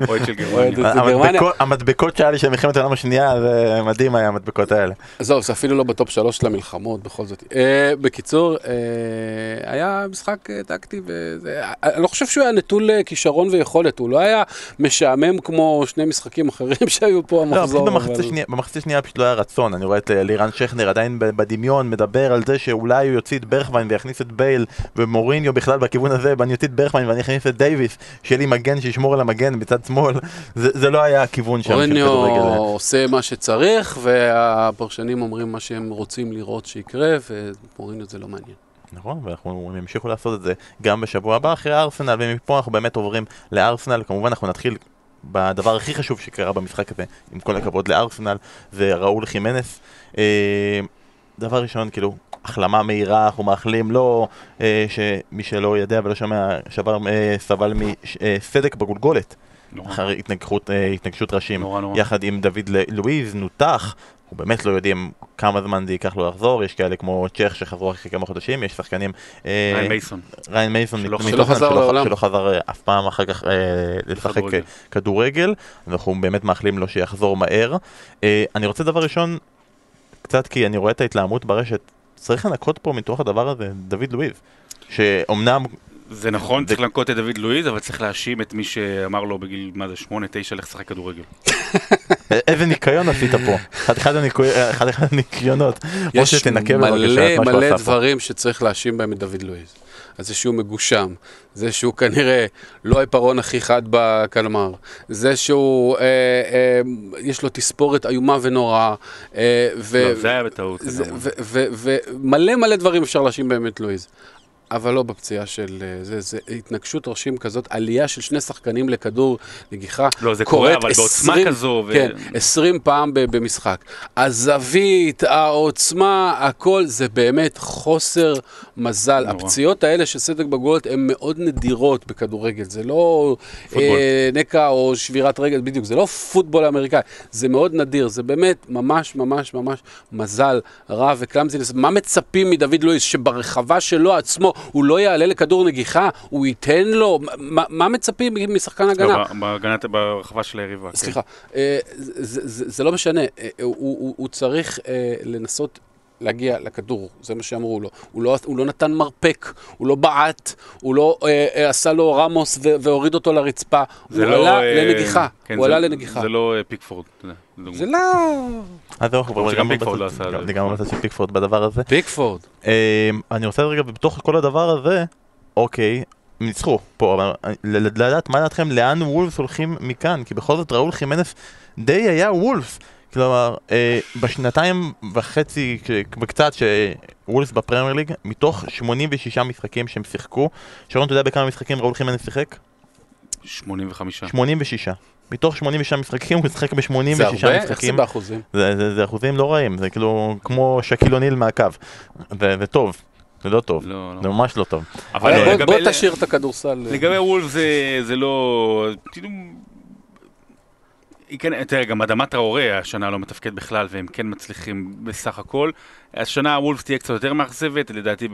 אוהד של גרמניה. המדבקות שהיה לי של מלחמת העולם השנייה, זה מדהים היה המדבקות האלה. זהו, זה אפילו לא בטופ שלוש של המלחמות, בכל זאת. בקיצור, היה משחק טקטי, אני לא חושב שהוא היה נטול כישרון ויכולת, הוא לא היה משעמם כמו שני משחקים אחרים שהיו פה המחזור. לא, במחצית שנייה פשוט לא היה רצון, אני רואה את לירן שכנר עדיין בדמיון מדבר על זה שאולי הוא יוציא את ברחמן ויכניס את בייל ומוריניו בכלל בכיוון הזה, ואני יוציא את ברחמן ואני אכניס את דייביס, שיהיה לי מגן שישמור על המגן בצד שמאל, זה, זה לא היה הכיוון שם. מוריניו עושה מה שצריך, והפרשנים אומרים מה שהם רוצים לראות שיקרה, ומוריניו זה לא מעניין. נכון, ואנחנו נמשיכו לעשות את זה גם בשבוע הבא אחרי ארסנל, ומפה אנחנו באמת עוברים לארסנל, כמובן אנחנו נתחיל בדבר הכי חשוב שקרה במשחק הזה, עם כל הכבוד לארסנל, זה ראול חימנס. דבר ראשון, כאילו, החלמה מהירה, אנחנו מאחלים לו, אה, שמי שלא ידע ולא שומע, שבר אה, סבל מסדק אה, בגולגולת, נורא. אחרי התנגחות, אה, התנגשות ראשים, נורא, נורא. יחד עם דוד לואיז, נותח, אנחנו באמת לא יודעים כמה זמן זה ייקח לו לחזור, יש כאלה כמו צ'ך שחזרו אחרי כמה חודשים, יש שחקנים... אה, ריין מייסון. ריין מייסון, שלא, שלא, שלא חזר לעולם. שלא חזר אף פעם אחר כך אה, לשחק כדורגל. כדורגל, אנחנו באמת מאחלים לו שיחזור מהר. אה, אני רוצה דבר ראשון, קצת כי אני רואה את ההתלהמות ברשת, צריך לנקות פה מתוך הדבר הזה, דוד לואיז, שאומנם... זה נכון, צריך לנקות את דוד לואיז, אבל צריך להאשים את מי שאמר לו בגיל, מה זה, שמונה, תשע, לך שחק כדורגל. איזה ניקיון עשית פה, אחד אחד הניקיונות. יש מלא מלא דברים שצריך להאשים בהם את דוד לואיז. זה שהוא מגושם, זה שהוא כנראה לא היפרון הכי חד בקלמר, זה שהוא, אה, אה, יש לו תספורת איומה ונוראה. אה, ו- לא, זה היה בטעות. ומלא מלא דברים אפשר להאשים באמת לואיז. אבל לא בפציעה של... זה, זה התנגשות ראשים כזאת, עלייה של שני שחקנים לכדור, נגיחה. לא, זה קורה, אבל בעוצמה כזו. כן, עשרים פעם במשחק. הזווית, העוצמה, הכל, זה באמת חוסר מזל. הפציעות האלה של סדק בגולת הן מאוד נדירות בכדורגל. זה לא נקע או שבירת רגל, בדיוק. זה לא פוטבול אמריקאי. זה מאוד נדיר. זה באמת ממש, ממש, ממש מזל רע וקלאמזינס. מה מצפים מדוד לואיז? שברחבה שלו עצמו הוא לא יעלה לכדור נגיחה, הוא ייתן לו, מה מצפים משחקן הגנה? ברחבה של היריבה. סליחה, זה לא משנה, הוא צריך לנסות להגיע לכדור, זה מה שאמרו לו. הוא לא נתן מרפק, הוא לא בעט, הוא לא עשה לו רמוס והוריד אותו לרצפה, הוא עלה לנגיחה, הוא עלה לנגיחה. זה לא פיקפורד, אתה יודע. זה לא... אז זהו, חברים, גם פיקפורד לא עשה את זה. אני גם אמרת שפיקפורד בדבר הזה. פיקפורד. אני רוצה רגע, בתוך כל הדבר הזה, אוקיי, ניצחו פה, אבל לדעת מה דעתכם, לאן וולפס הולכים מכאן, כי בכל זאת ראול חימנס די היה וולפס. כלומר, בשנתיים וחצי, בקצת, שוולס בפרמייר ליג, מתוך שמונים ושש משחקים שהם שיחקו, שרון, אתה יודע בכמה משחקים ראול חימנס שיחק? שמונים וחמש. שמונים ושש. מתוך שמונים ושש משחקים, הוא שחק ב-שמונים ושש משחקים. זה הרבה? איך זה באחוזים? זה אחוזים לא רעים, זה כאילו כמו שקיל אוניל מהקו. זה טוב. זה לא טוב, זה ממש לא טוב. בוא תשאיר את הכדורסל. לגבי וולף זה לא... תראה, גם אדמת ההוראה השנה לא מתפקד בכלל, והם כן מצליחים בסך הכל. השנה וולף תהיה קצת יותר מאכזבת, לדעתי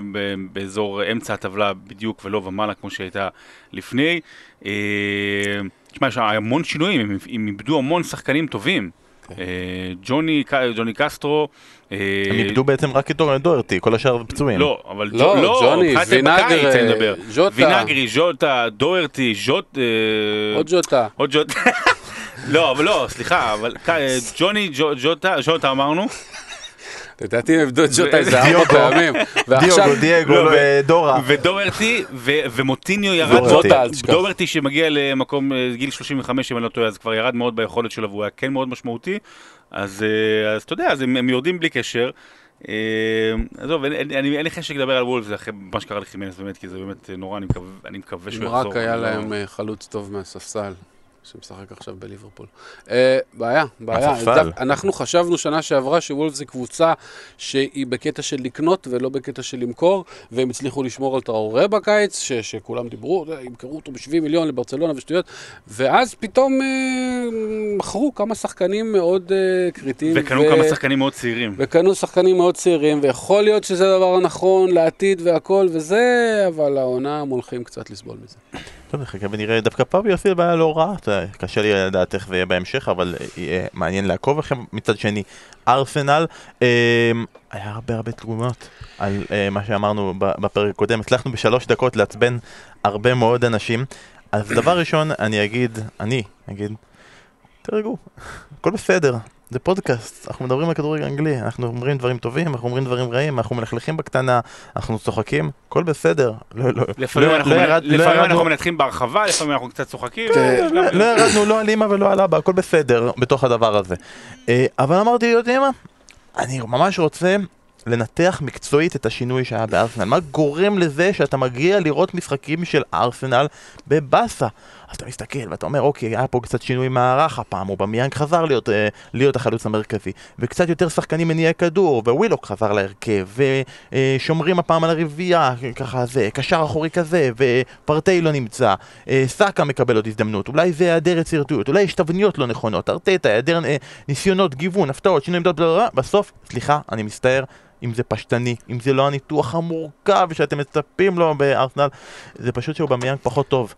באזור אמצע הטבלה בדיוק ולא ומעלה כמו שהייתה לפני. תשמע, יש המון שינויים, הם איבדו המון שחקנים טובים. ג'וני קסטרו הם איבדו בעצם רק את אורן דוארטי, כל השאר פצועים. לא, אבל ג'וני, וינגרי, ז'וטה, דוארטי, ז'וטה, עוד ז'וטה, עוד ז'וטה, לא, אבל לא, סליחה, אבל ג'וני, ז'וטה, ז'וטה אמרנו, לדעתי הם איבדו את ז'וטה איזה ארבע פעמים, דיוגו, דיוגו ודורה, ודוארטי ומוטיניו ירד, דוארטי שמגיע למקום גיל שלושים וחמש, אם אני לא טועה, אז כבר ירד מאוד ביכולת שלו, והוא היה כן מאוד משמעותי, אז אתה יודע, אז הם יורדים בלי קשר. עזוב, אין לי חשק לדבר על וולף, זה אחרי מה שקרה לחימנס באמת, כי זה באמת נורא, אני מקווה שהוא יחזור. רק היה להם חלוץ טוב מהספסל, שמשחק עכשיו בליברפול. בעיה, בעיה. אנחנו חשבנו שנה שעברה שוולף זה קבוצה שהיא בקטע של לקנות ולא בקטע של למכור, והם הצליחו לשמור על טראורה בקיץ, שכולם דיברו, הם קראו אותו ב-שבעים מיליון לברצלונה ושטויות, ואז פתאום מכרו כמה שחקנים מאוד קריטיים. וקנו כמה שחקנים מאוד צעירים. וקנו שחקנים מאוד צעירים, ויכול להיות שזה הדבר הנכון לעתיד והכל וזה, אבל העונה הם הולכים קצת לסבול מזה. טוב, נחכה ונראה, דווקא פאבי אפילו בעיה לא רעה, קשה לי לדעת איך זה יהיה בהמשך, אבל יהיה מעניין לעקוב לכם. מצד שני, ארסנל, היה הרבה הרבה תגובות על מה שאמרנו בפרק קודם, הצלחנו בשלוש דקות לעצבן הרבה מאוד אנשים, אז דבר ראשון אני אגיד, אני אגיד, תרגעו, הכל בסדר. זה פודקאסט, אנחנו מדברים על כדורגל אנגלי, אנחנו אומרים דברים טובים, אנחנו אומרים דברים רעים, אנחנו מלכלכים בקטנה, אנחנו צוחקים, הכל בסדר. לפעמים אנחנו מנתחים בהרחבה, לפעמים אנחנו קצת צוחקים. לא ירדנו, לא על אמא ולא על אבא, הכל בסדר בתוך הדבר הזה. אבל אמרתי להיות אמא, אני ממש רוצה לנתח מקצועית את השינוי שהיה בארסנל. מה גורם לזה שאתה מגיע לראות משחקים של ארסנל בבאסה? אז אתה מסתכל ואתה אומר, אוקיי, היה פה קצת שינוי מערך הפעם, או במיינג חזר להיות, אה, להיות החלוץ המרכזי, וקצת יותר שחקנים מניע כדור, ווילוק חזר להרכב, ושומרים הפעם על הרביעה, ככה זה, קשר אחורי כזה, ופרטי לא נמצא, אה, סאקה מקבל עוד הזדמנות, אולי זה היעדר יצירתיות, אולי יש תבניות לא נכונות, ארטטה, היעדר אה, ניסיונות, גיוון, הפתעות, שינוי עמדות, בסוף, סליחה, אני מסתער, אם זה פשטני, אם זה לא הניתוח המורכב שאתם מצפים לו בארסנל, זה פשוט שהוא במיינג פחות טוב.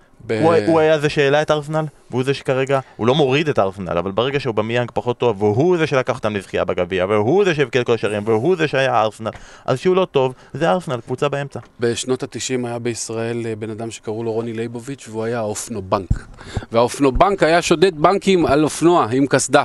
הוא היה זה שהעלה את ארסנל, והוא זה שכרגע, הוא לא מוריד את ארסנל, אבל ברגע שהוא במיינג פחות טוב, והוא זה שלקח אותם לזכייה בגביע, והוא זה שהבקיע כל השערים, והוא זה שהיה ארסנל, אז שהוא לא טוב, זה ארסנל, קבוצה באמצע. בשנות ה-התשעים היה בישראל בן אדם שקראו לו רוני ליבוביץ', והוא היה האופנובנק. והאופנובנק היה שודד בנקים על אופנוע, עם קסדה.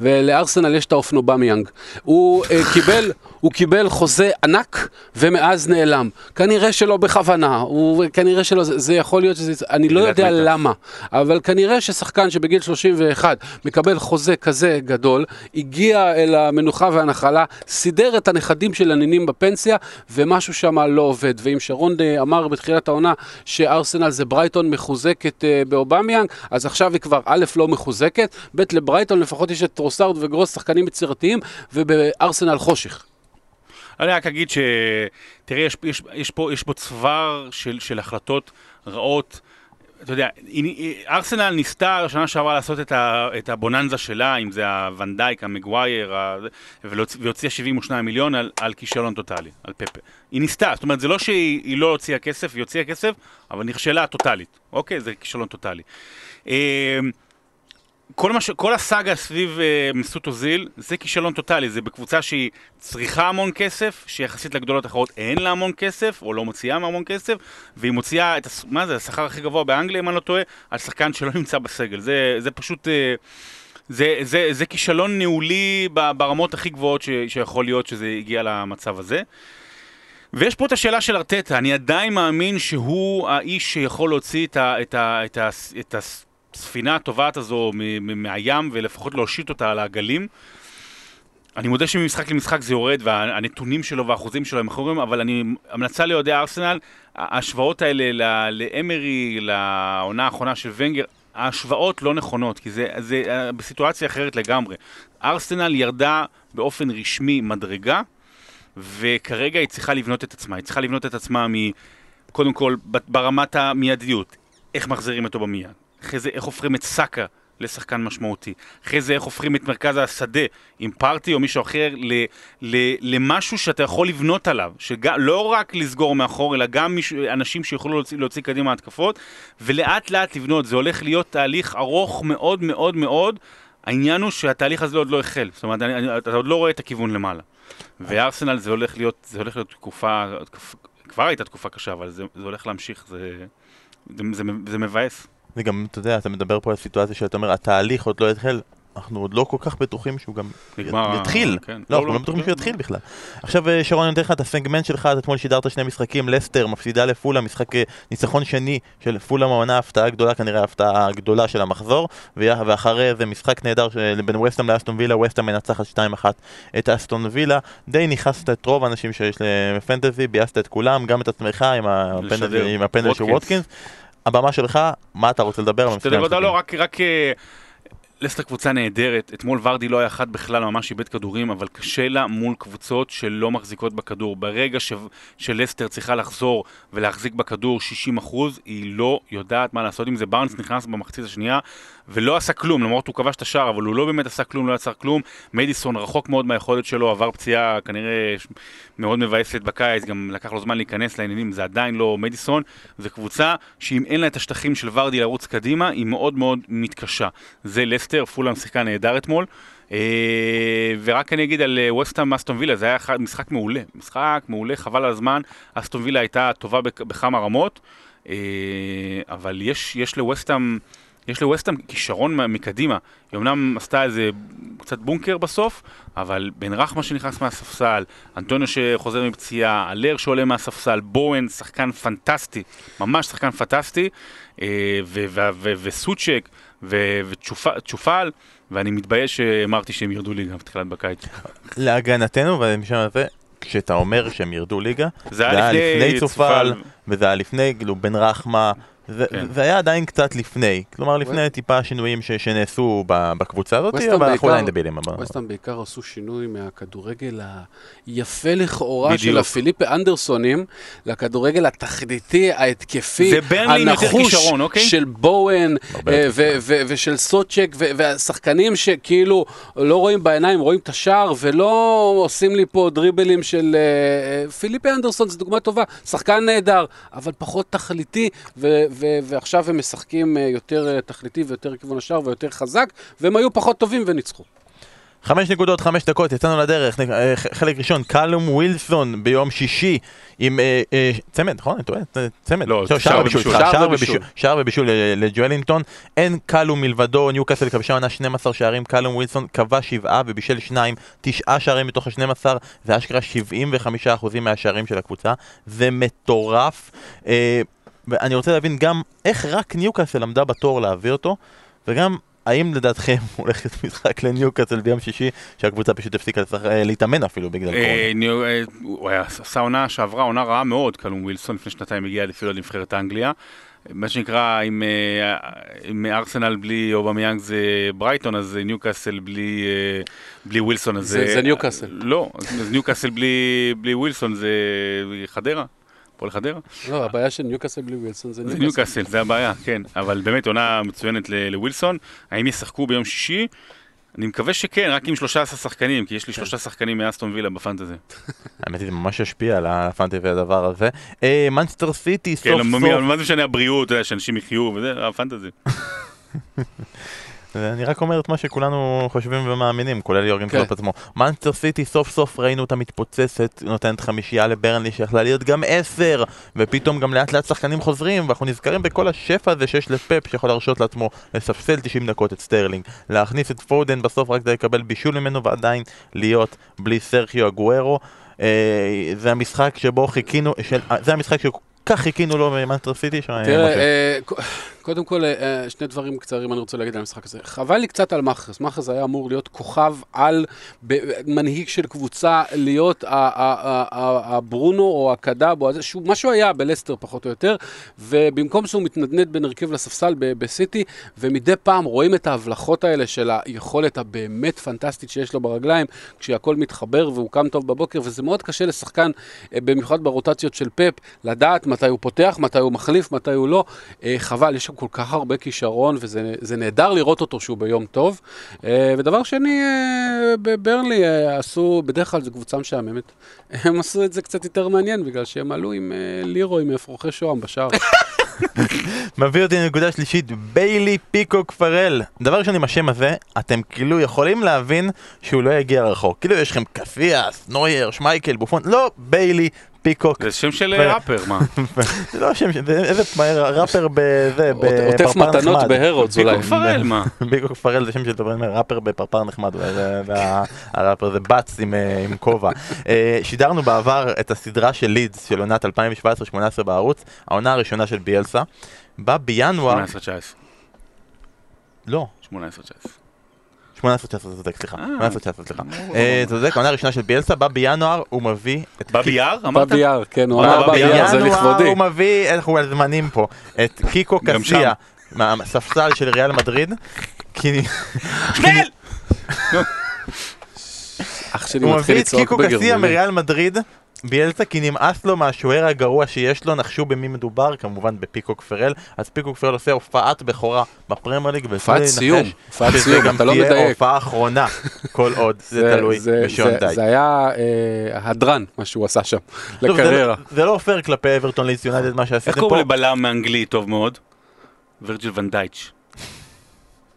ולארסנל יש את האופנובמיינג. הוא קיבל, הוא קיבל חוזה ענק, ומאז נעלם. כנראה שלא בכוונה, וכנראה שלא, זה יכול להיות שזה, אני לא יודע למה, אבל כנראה ששחקן שבגיל שלושים ואחת מקבל חוזה כזה גדול, הגיע אל המנוחה והנחלה, סידר את הנכדים של הנינים בפנסיה, ומשהו שם לא עובד. ואם שרון אמר בתחילת העונה שארסנל זה ברייטון מחוזקת באובמיאנג, אז עכשיו היא כבר א' לא מחוזקת, ב' לברייטון לפחות יש את טרוסארד וגרוס, שחקנים יצירתיים, ובארסנל חושך. אני רק אגיד שתראי, יש פה צוואר של החלטות רעות. אתה יודע, ארסנל ניסתה שנה שעברה לעשות את הבוננזה שלה, אם זה הוונדייק, המגווייר, והוציאה שבעים ושניים מיליון על כישלון טוטלי, על פפה. היא ניסתה, זאת אומרת, זה לא שהיא לא הוציאה כסף, היא הוציאה כסף, אבל נכשלה טוטלית. אוקיי, זה כישלון טוטלי. כל הסאגה סביב מסות אוזיל, זה כישלון טוטלי, זה בקבוצה שהיא צריכה המון כסף, שיחסית לגדולות אחרות אין לה המון כסף, או לא מוציאה המון כסף, והיא מוציאה את, מה זה, השכר הכי גבוה באנגליה, אם אני לא טועה, על שחקן שלא נמצא בסגל. זה, זה פשוט, זה, זה, זה כישלון ניהולי ברמות הכי גבוהות ש, שיכול להיות שזה הגיע למצב הזה. ויש פה את השאלה של ארטטה, אני עדיין מאמין שהוא האיש שיכול להוציא את ה, את ה, את ה, את ה, ספינה הטובעת הזו מהים, ולפחות להושיט אותה על העגלים. אני מודה שממשחק למשחק זה יורד, והנתונים שלו והאחוזים שלו הם חורים, אבל אני המלצה ליועדי ארסנל, ההשוואות האלה לאמרי, לעונה האחרונה של ונגר, ההשוואות לא נכונות, כי זה, זה בסיטואציה אחרת לגמרי. ארסנל ירדה באופן רשמי מדרגה, וכרגע היא צריכה לבנות את עצמה. היא צריכה לבנות את עצמה מ, קודם כל, ברמת המיידיות. איך מחזירים אותו במיד? אחרי זה, איך הופכים את סאקה לשחקן משמעותי? אחרי זה, איך הופכים את מרכז השדה עם פרטי או מישהו אחר ל, ל, למשהו שאתה יכול לבנות עליו, שלא רק לסגור מאחור, אלא גם אנשים שיוכלו להוציא, להוציא קדימה התקפות, ולאט לאט לבנות. זה הולך להיות תהליך ארוך מאוד מאוד מאוד. העניין הוא שהתהליך הזה עוד לא החל. זאת אומרת, אתה עוד לא רואה את הכיוון למעלה. וארסנל זה הולך להיות, זה הולך להיות תקופה, כבר הייתה תקופה קשה, אבל זה, זה הולך להמשיך, זה, זה, זה, זה מבאס. וגם, אתה יודע, אתה מדבר פה על סיטואציה שאתה אומר, התהליך עוד לא התחיל, אנחנו עוד לא כל כך בטוחים שהוא גם יתחיל. לא, אנחנו לא בטוחים שהוא יתחיל בכלל. עכשיו, שרון, אני נותן לך את הסגמנט שלך, אתה אתמול שידרת שני משחקים, לסטר מפסידה לפולם, משחק ניצחון שני של פולם, העונה ההפתעה הגדולה, כנראה ההפתעה הגדולה של המחזור, ואחרי זה משחק נהדר בין וסטהאם לאסטון וילה, וסטהאם מנצחת שתיים אחת את אסטון וילה, די ניחסת את רוב האנשים שיש לפנטזי, ביאסת את כולם, גם את עצמך עם הפנדל של ווטקינס. הבמה שלך, מה אתה רוצה לדבר? אתה יודע, לא, רק, רק, לסטר קבוצה נהדרת, אתמול ורדי לא היה אחד בכלל, ממש איבד כדורים, אבל קשה לה מול קבוצות שלא מחזיקות בכדור. ברגע ש... שלסטר צריכה לחזור ולהחזיק בכדור שישים אחוז, היא לא יודעת מה לעשות עם זה. ברנס נכנס במחצית השנייה ולא עשה כלום, למרות הוא כבש את השער, אבל הוא לא באמת עשה כלום, לא יצר כלום. מדיסון רחוק מאוד מהיכולת שלו, עבר פציעה, כנראה מאוד מבאסת בקיץ, גם לקח לו זמן להיכנס לעניינים, זה עדיין לא מדיסון. זה קבוצה שאם אין לה את השטחים של ורדי לרוץ קדימה, היא מאוד מאוד מתקשה. זה לסטר, פולהאם שיחקה נהדר אתמול, ורק אני אגיד על וסטהאם אסטון וילה, זה היה משחק מעולה, משחק מעולה, חבל על הזמן, אסטון וילה הייתה טובה בכמה רמות, אבל יש, יש לווסטהאם יש לווסטהאם כישרון מקדימה. היא אמנם עשתה איזה קצת בונקר בסוף, אבל בן רחמה שנכנס מהספסל, אנטוניו שחוזר מפציעה, אלר שעולה מהספסל, בואן, שחקן פנטסטי, ממש שחקן פנטסטי, וסוצ'ק, וצ'ופל, ואני מתבייש שאמרתי שהם ירדו ליגה בתחילת בקיץ. להגנתנו, ומשם זה, כשאתה אומר שהם ירדו ליגה, זה היה לפני צ'ופל, וזה היה לפני בן רחמה, זה, כן. זה היה עדיין קצת לפני, כלומר לפני טיפה שינויים ש, שנעשו בקבוצה הזאת, אבל אנחנו עדיין דבילים. וסטהאם בעיקר עשו שינוי מהכדורגל היפה לכאורה של הפיליפה אנדרסונים, לכדורגל התכליתי, ההתקפי, הנחוש של בואן ושל סוצ'ק, והשחקנים שכאילו לא רואים בעיניים, רואים את השער ולא עושים לי פה דריבלים של פיליפה אנדרסון, זו דוגמה טובה, שחקן נהדר, אבל פחות תכליתי, ו... ועכשיו הם משחקים יותר תכליתי ויותר כיוון השאר ויותר חזק, והם היו פחות טובים וניצחו. חמש נקודות, חמש דקות, יצאנו לדרך. חלק ראשון, קלום ווילסון ביום שישי עם צמד, נכון? אני טועה? צמד. לא, שער ובישול לג'ואלינטון. אין קלום מלבדו, ניוקאסל כבשה עונה שנים עשר שערים, קלום ווילסון קבע שבעה ובישל שניים, תשעה שערים מתוך ה-שנים עשר, זה אשכרה שבעים וחמישה אחוז מהשערים של הקבוצה. זה מטורף. ואני רוצה להבין גם איך רק ניוקאסל עמדה בתור להביא אותו, וגם האם לדעתכם הולכת משחק לניוקאסל ביום שישי, שהקבוצה פשוט הפסיקה להתאמן אפילו בגלל קורונה. הוא עשה עונה שעברה, עונה רעה מאוד, קלום ווילסון לפני שנתיים הגיע לפי עוד לבחרת אנגליה, מה שנקרא, עם ארסנל בלי אובמיאנג זה ברייטון, אז ניוקאסל בלי ווילסון. זה ניוקאסל. לא, אז ניוקאסל בלי ווילסון זה חדרה. פועל חדרה. לא, הבעיה של ניוקאסל בלי ווילסון זה ניוקאסל. זה ניוקאסל, זה הבעיה, כן. אבל באמת עונה מצוינת לווילסון. האם ישחקו ביום שישי? אני מקווה שכן, רק עם שלושה עשר שחקנים, כי יש לי שלושה שחקנים מאסטון וילה בפנטזי. האמת היא, זה ממש השפיע על הפנטזי הדבר הזה. מנצ'סטר סיטי, סוף סוף. כן, מה זה משנה הבריאות, שאנשים יחיו, וזה הפנטזי. אני רק אומר את מה שכולנו חושבים ומאמינים, כולל יורגן קלופ עצמו. מנצ'סטר סיטי, סוף סוף ראינו אותה מתפוצצת, נותנת חמישייה לברנלי שיכלה להיות גם עשר, ופתאום גם לאט לאט שחקנים חוזרים, ואנחנו נזכרים בכל השפע הזה שיש לפפ שיכול להרשות לעצמו לספסל תשעים דקות את סטרלינג, להכניס את פודן בסוף רק כדי לקבל בישול ממנו ועדיין להיות בלי סרחיו אגוארו. זה המשחק שבו חיכינו, זה המשחק שכל כך חיכינו לו ממנצ'סטר סיטי. תראה, קודם כל, שני דברים קצרים אני רוצה להגיד על המשחק הזה. חבל לי קצת על מחרס. מחרס היה אמור להיות כוכב על מנהיג של קבוצה, להיות הברונו או הקדאב, מה שהוא היה בלסטר פחות או יותר, ובמקום שהוא מתנדנד בין הרכב לספסל בסיטי, ומדי פעם רואים את ההבלחות האלה של היכולת הבאמת פנטסטית שיש לו ברגליים, כשהכל מתחבר והוא קם טוב בבוקר, וזה מאוד קשה לשחקן, במיוחד ברוטציות של פאפ, לדעת מתי הוא פותח, מתי הוא מחליף, מתי הוא לא. חבל, יש שם כל כך הרבה כישרון, וזה נהדר לראות אותו שהוא ביום טוב. ודבר שני, בברלי עשו, בדרך כלל זה קבוצה משעממת, הם עשו את זה קצת יותר מעניין, בגלל שהם עלו עם לירו, עם אפרוחי שוהם בשער. מביא אותי לנקודה שלישית, ביילי פיקוק פרל. דבר ראשון, עם השם הזה, אתם כאילו יכולים להבין שהוא לא יגיע רחוק. כאילו יש לכם קפיאס, נויר, שמייקל, בופון, לא, ביילי פיקוק. זה שם של ראפר, מה? זה לא שם, איזה ראפר בזה, עוטף מתנות בהרוץ אולי. פיקוק פרל, מה? פיקוק פרל זה שם של ראפר בפרפר נחמד, והראפר זה בץ עם כובע. שידרנו בעבר את הסדרה של לידס של עונת אלפיים שבע עשרה שמונה עשרה בערוץ, העונה הראשונה של ביאלסה, בא בינואר... שמונה עשרה תשע עשרה. לא. שמונה עשרה תשע עשרה. שמונה עשרה תשע עשרה, צודק, סליחה. שמונה עשרה תשע עשרה, סליחה. צודק, העונה הראשונה של ביאלסה, בא בינואר, הוא מביא... בא ביאר? אמרת? בא ביאר, כן, הוא אמר בא ביאר, זה לכבודי. בינואר הוא מביא, אנחנו על זמנים פה, את קיקו קסיה, מהספסל של ריאל מדריד, כי... שנל! הוא מביא את קיקו קסיה מריאל מדריד, ביאלסה כי נמאס לו מהשוער הגרוע שיש לו, נחשו במי מדובר, כמובן בפיקוק פרל, אז פיקוק פרל עושה הופעת בכורה בפרמייר ליג, הופעת סיום, שזה גם תהיה הופעה אחרונה, כל עוד זה תלוי בשון דייק. זה היה הדרן, מה שהוא עשה שם, לקריירה. זה לא פייר כלפי אברטון לידס יונייטד, מה שעשיתם פה. איך קוראים לבלם מאנגלי טוב מאוד? וירג'יל ון דייץ'.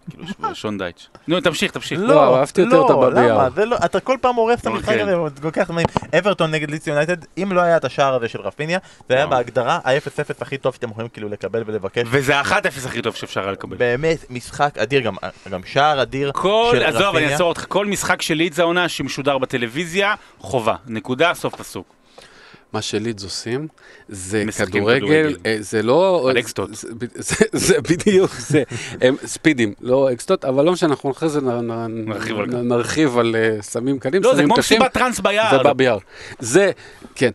כאילו שון דייץ'. נו, תמשיך, תמשיך. לא, אהבתי יותר את הבביעה. אתה כל פעם עורף את המשחק הזה, כל כך זמנים. אברטון נגד לידס יונייטד, אם לא היה את השער הזה של רפיניה, זה היה בהגדרה ה-אפס אפס הכי טוב שאתם יכולים כאילו לקבל ולבקש. וזה ה-אחת אפס הכי טוב שאפשר היה לקבל. באמת, משחק אדיר, גם שער אדיר של רפיניה. עזוב, אני אעצור אותך, כל משחק של לידס העונה שמשודר בטלוויזיה, חובה. נקודה, סוף פסוק. מה שלידס עושים, זה כדורגל, זה לא... על אקסטות. זה בדיוק, זה ספידים, לא אקסטות, אבל לא משאנחנו אחרי זה נרחיב על סמים קלים, סמים קשים. לא, זה כמו מסיבת טרנס ביער. זה בביער. זה, כן.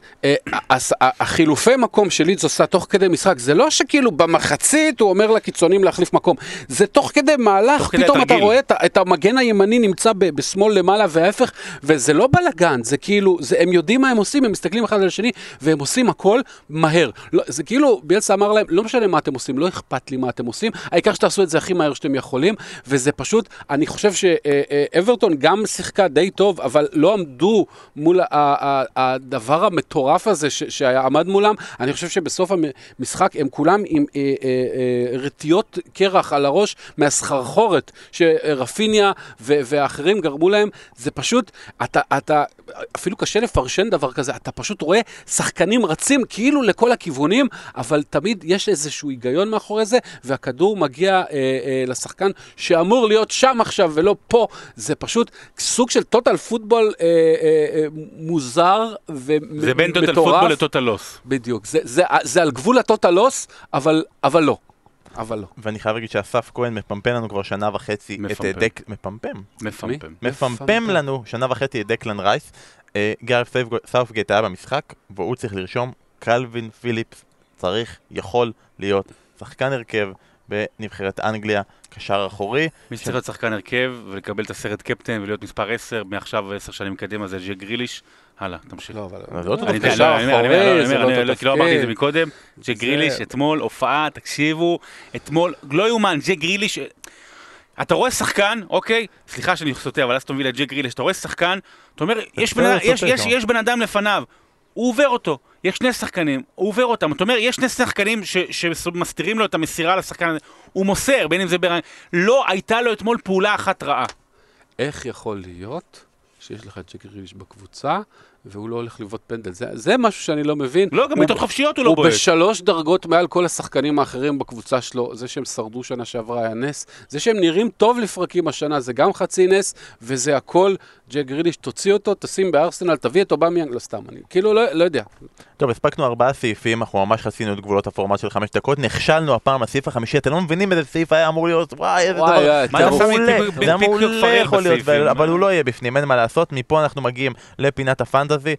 החילופי מקום שלידס עושה תוך כדי משחק, זה לא שכאילו במחצית הוא אומר לקיצונים להחליף מקום, זה תוך כדי מהלך, פתאום אתה רואה את המגן הימני נמצא בשמאל למעלה וההפך, וזה לא בלגן, זה כאילו, הם יודעים מה הם עושים, הם מסתכלים אחד על השני והם עושים הכל מהר. זה כאילו, ביאלסה אמר להם, לא משנה מה אתם עושים, לא אכפת לי מה אתם עושים, העיקר שתעשו את זה הכי מהר שאתם יכולים, וזה פשוט, אני חושב שאברטון גם שיחקה די טוב, אבל לא עמדו מול הדבר המטורף הזה שעמד מולם. אני חושב שבסוף המשחק הם כולם עם רטיות קרח על הראש מהסחרחורת שרפיניה ואחרים גרמו להם. זה פשוט, אתה, אפילו קשה לפרשן דבר כזה, אתה פשוט רואה שחקנים רצים כאילו לכל הכיוונים, אבל תמיד יש איזשהו היגיון מאחורי זה, והכדור מגיע אה, אה, לשחקן שאמור להיות שם עכשיו ולא פה. זה פשוט סוג של טוטל פוטבול אה, אה, מוזר ומטורף. זה בין טוטל פוטבול לטוטל לוס. בדיוק. זה, זה, זה, זה על גבול הטוטל לוס, אבל, אבל לא. אבל לא. ואני חייב להגיד שאסף כהן מפמפם לנו כבר שנה וחצי מפמפם. את דק... מפמפם? מפמפם. מפמפם לנו שנה וחצי את דקלן רייס. גארף סאות'גייט היה במשחק, והוא צריך לרשום, קלווין פיליפס צריך, יכול להיות שחקן הרכב בנבחרת אנגליה, קשר אחורי. מי שצריך להיות שחקן הרכב ולקבל את הסרט קפטן ולהיות מספר עשר, מעכשיו עשר שנים קדימה זה ג'ק גריליש. הלאה, תמשיך. לא, אבל... זה לא אותו תפקיד. אני לא אמרתי את זה מקודם. ג'ק גריליש, אתמול, הופעה, תקשיבו, אתמול, לא יומן, ג'ק גריליש... אתה רואה שחקן, אוקיי, סליחה שאני חסוטה, אבל אז אתה מביא לג'ק גריליש, אתה רואה שחקן, אתה אומר, יש בן אדם לפניו, הוא עובר אותו, יש שני שחקנים, הוא עובר אותם, אתה אומר, יש שני שחקנים שמסתירים לו את המסירה לשחקן הזה, הוא מוסר, בין אם זה ברעיון, לא הייתה לו אתמול פעולה אחת רעה. איך יכול להיות שיש לך ג'ק גריליש בקבוצה, והוא לא הולך לבעוט פנדל. זה, זה משהו שאני לא מבין. לא, גם מתוך חופשיות הוא לא בועט. הוא בשלוש דרגות מעל כל השחקנים האחרים בקבוצה שלו. זה שהם שרדו שנה שעברה היה נס. זה שהם נראים טוב לפרקים השנה, זה גם חצי נס, וזה הכל. ג'ק גריליש, תוציא אותו, תשים בארסנל, תביא את אובמיאנג, לא סתם, אני כאילו לא, לא יודע. טוב, הספקנו ארבעה סעיפים, אנחנו ממש חסינו את גבולות הפורמט של חמש דקות, נכשלנו הפעם הסעיף החמישי, אתם לא מבינים איזה סעיף היה אמור להיות, וואי, איזה דבר, זה מעולה, זה מעולה יכול להיות, אבל הוא לא יהיה בפנים, אין מה לעשות, מפה אנחנו מגיעים לפינת הפנטזי,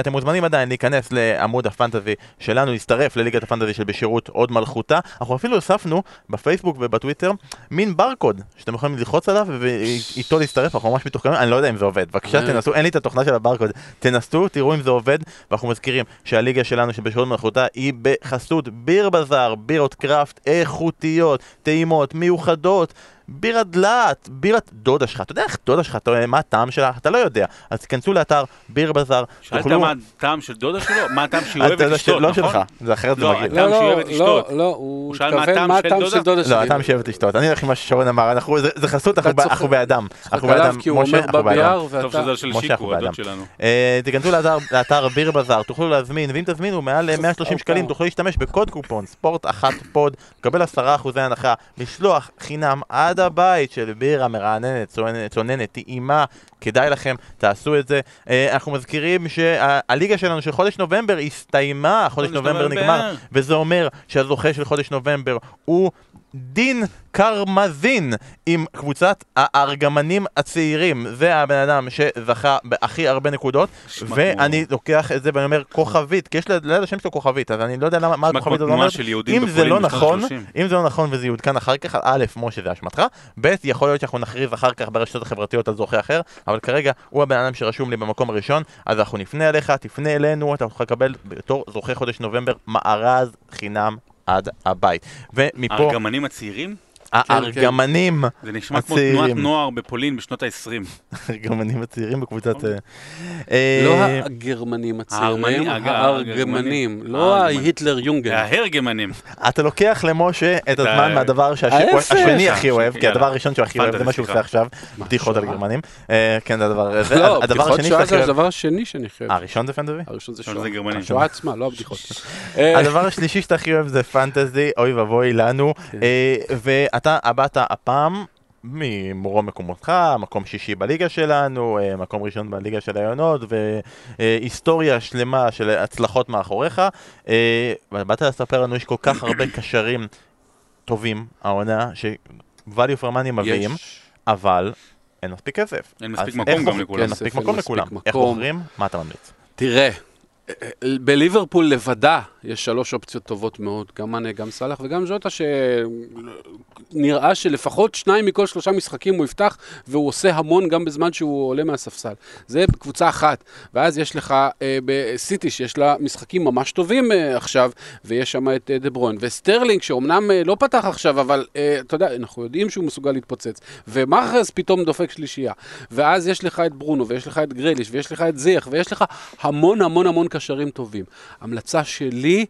אתם מוזמנים עדיין להיכנס לעמוד הפנטזי שלנו, להצטרף לליגת הפנטזי של בשירות עוד מלכותה, אנחנו אפילו הוספנו בפייסבוק ובטוויטר, מין ברקוד, שאתם יכולים ללחוץ עליו ואיתו להצטרף, אנחנו ממש מתוחכמים, אני לא יודע אם זה עובד, בבקשה תנסו, אין לי את התוכנה של הברקוד, תנסו, תראו אם זה עובד, ואנחנו מזכירים שהליגה שלנו שבשעות מלכותה היא בחסות ביר בזאר, בירות קראפט איכותיות, טעימות, מיוחדות, בירת דלעת, בירת דודה שלך, אתה יודע איך דודה שלך, מה הטעם שלך, אתה לא יודע, אז כנסו לאתר ביר בזאר. שאלת מה הטעם של דודה שלו? מה הטעם שהיא אוהבת לשתות, נכון? זה אחרת זה מגיע. לא, לא, לא, הוא התכוון מה הטעם של דודה שלו. לא, הטעם שהיא אוהבת לשתות, אני הולך עם מה ששרון אמר, זה חסות, אנחנו באדם. אנחנו באדם, משה, אנחנו באדם. טוב שזה של שיקו, הדוד שלנו. תיכנסו לאתר ביר בזאר, תוכלו להזמין, ואם תזמינו מעל מאה ושלושים שקלים, תוכלו להשתמש בקוד קופון ספורט אחת פוד, תקבל עשרה אחוז הנחה, משלוח חינם עד הבית של בירה מרעננת, צוננת, טעימה, כדאי לכם, תעשו את זה. אנחנו מזכירים שהליגה שלנו של חודש נובמבר הסתיימה, חודש נובמבר נגמר, וזה אומר שהזוכה של חודש נובמבר הוא דין קרמזין עם קבוצת הארגמנים הצעירים. זה הבן אדם שזכה בהכי הרבה נקודות, ואני לוקח את זה ואני אומר כוכבית, כי יש ליד השם שלו כוכבית, אז אני לא יודע למה הכוכבית הזאת אומרת. אם זה לא נכון, אם זה לא נכון וזה יעודכן אחר כך, א', משה זה אשמתך, ב', יכול להיות שאנחנו נכריז אחר כך ברשתות החברתיות על זוכה אחר, אבל כרגע הוא הבן אדם שרשום לי במקום הראשון, אז אנחנו נפנה אליך, תפנה אלינו, אתה יכול לקבל בתור זוכה חודש נובמבר מארז חינם עד הבית. ומפה... הארגמנים הצעירים? הארגמנים הצעירים. זה נשמע כמו תנועת נוער בפולין בשנות ה-עשרים. הארגמנים הצעירים בקבוצת... לא הגרמנים הצעירים, הארגמנים. לא ההיטלר יונגן. ההרגמנים. אתה לוקח למשה את הזמן מהדבר שהשני הכי אוהב, כי הדבר הראשון שהוא הכי אוהב, זה מה שהוא עושה עכשיו, בדיחות על גרמנים. כן, זה הדבר... לא, בדיחות שואה זה הדבר השני שאני חייב. הראשון זה פנטזי? הראשון זה שואה. שואה עצמה, לא הבדיחות. הדבר השלישי שאתה הכי אוהב זה פנטזי, אוי ובוי לנו, אתה הבאת הפעם ממרום מקומותך, מקום שישי בליגה שלנו, מקום ראשון בליגה של העונות, והיסטוריה שלמה של הצלחות מאחוריך, ובאת לספר לנו יש כל כך הרבה קשרים טובים, העונה, שוואליו פרמני מביאים, אבל אין מספיק כסף. אין מספיק מקום גם לכולם. אין מספיק מקום לכולם. איך בוחרים? מה אתה ממליץ? תראה. בליברפול לבדה יש שלוש אופציות טובות מאוד, גם מנה, גם סלח וגם ז'וטה, שנראה שלפחות שניים מכל שלושה משחקים הוא יפתח, והוא עושה המון גם בזמן שהוא עולה מהספסל. זה קבוצה אחת, ואז יש לך אה, בסיטי שיש לה משחקים ממש טובים אה, עכשיו, ויש שם את אה, דברון, וסטרלינג שאומנם אה, לא פתח עכשיו, אבל אה, אתה יודע, אנחנו יודעים שהוא מסוגל להתפוצץ, ומחרז פתאום דופק שלישייה, ואז יש לך את ברונו, ויש לך את גריליש, ויש לך את זיח, ויש לך המון המון המון קשרים טובים. המלצה שלי,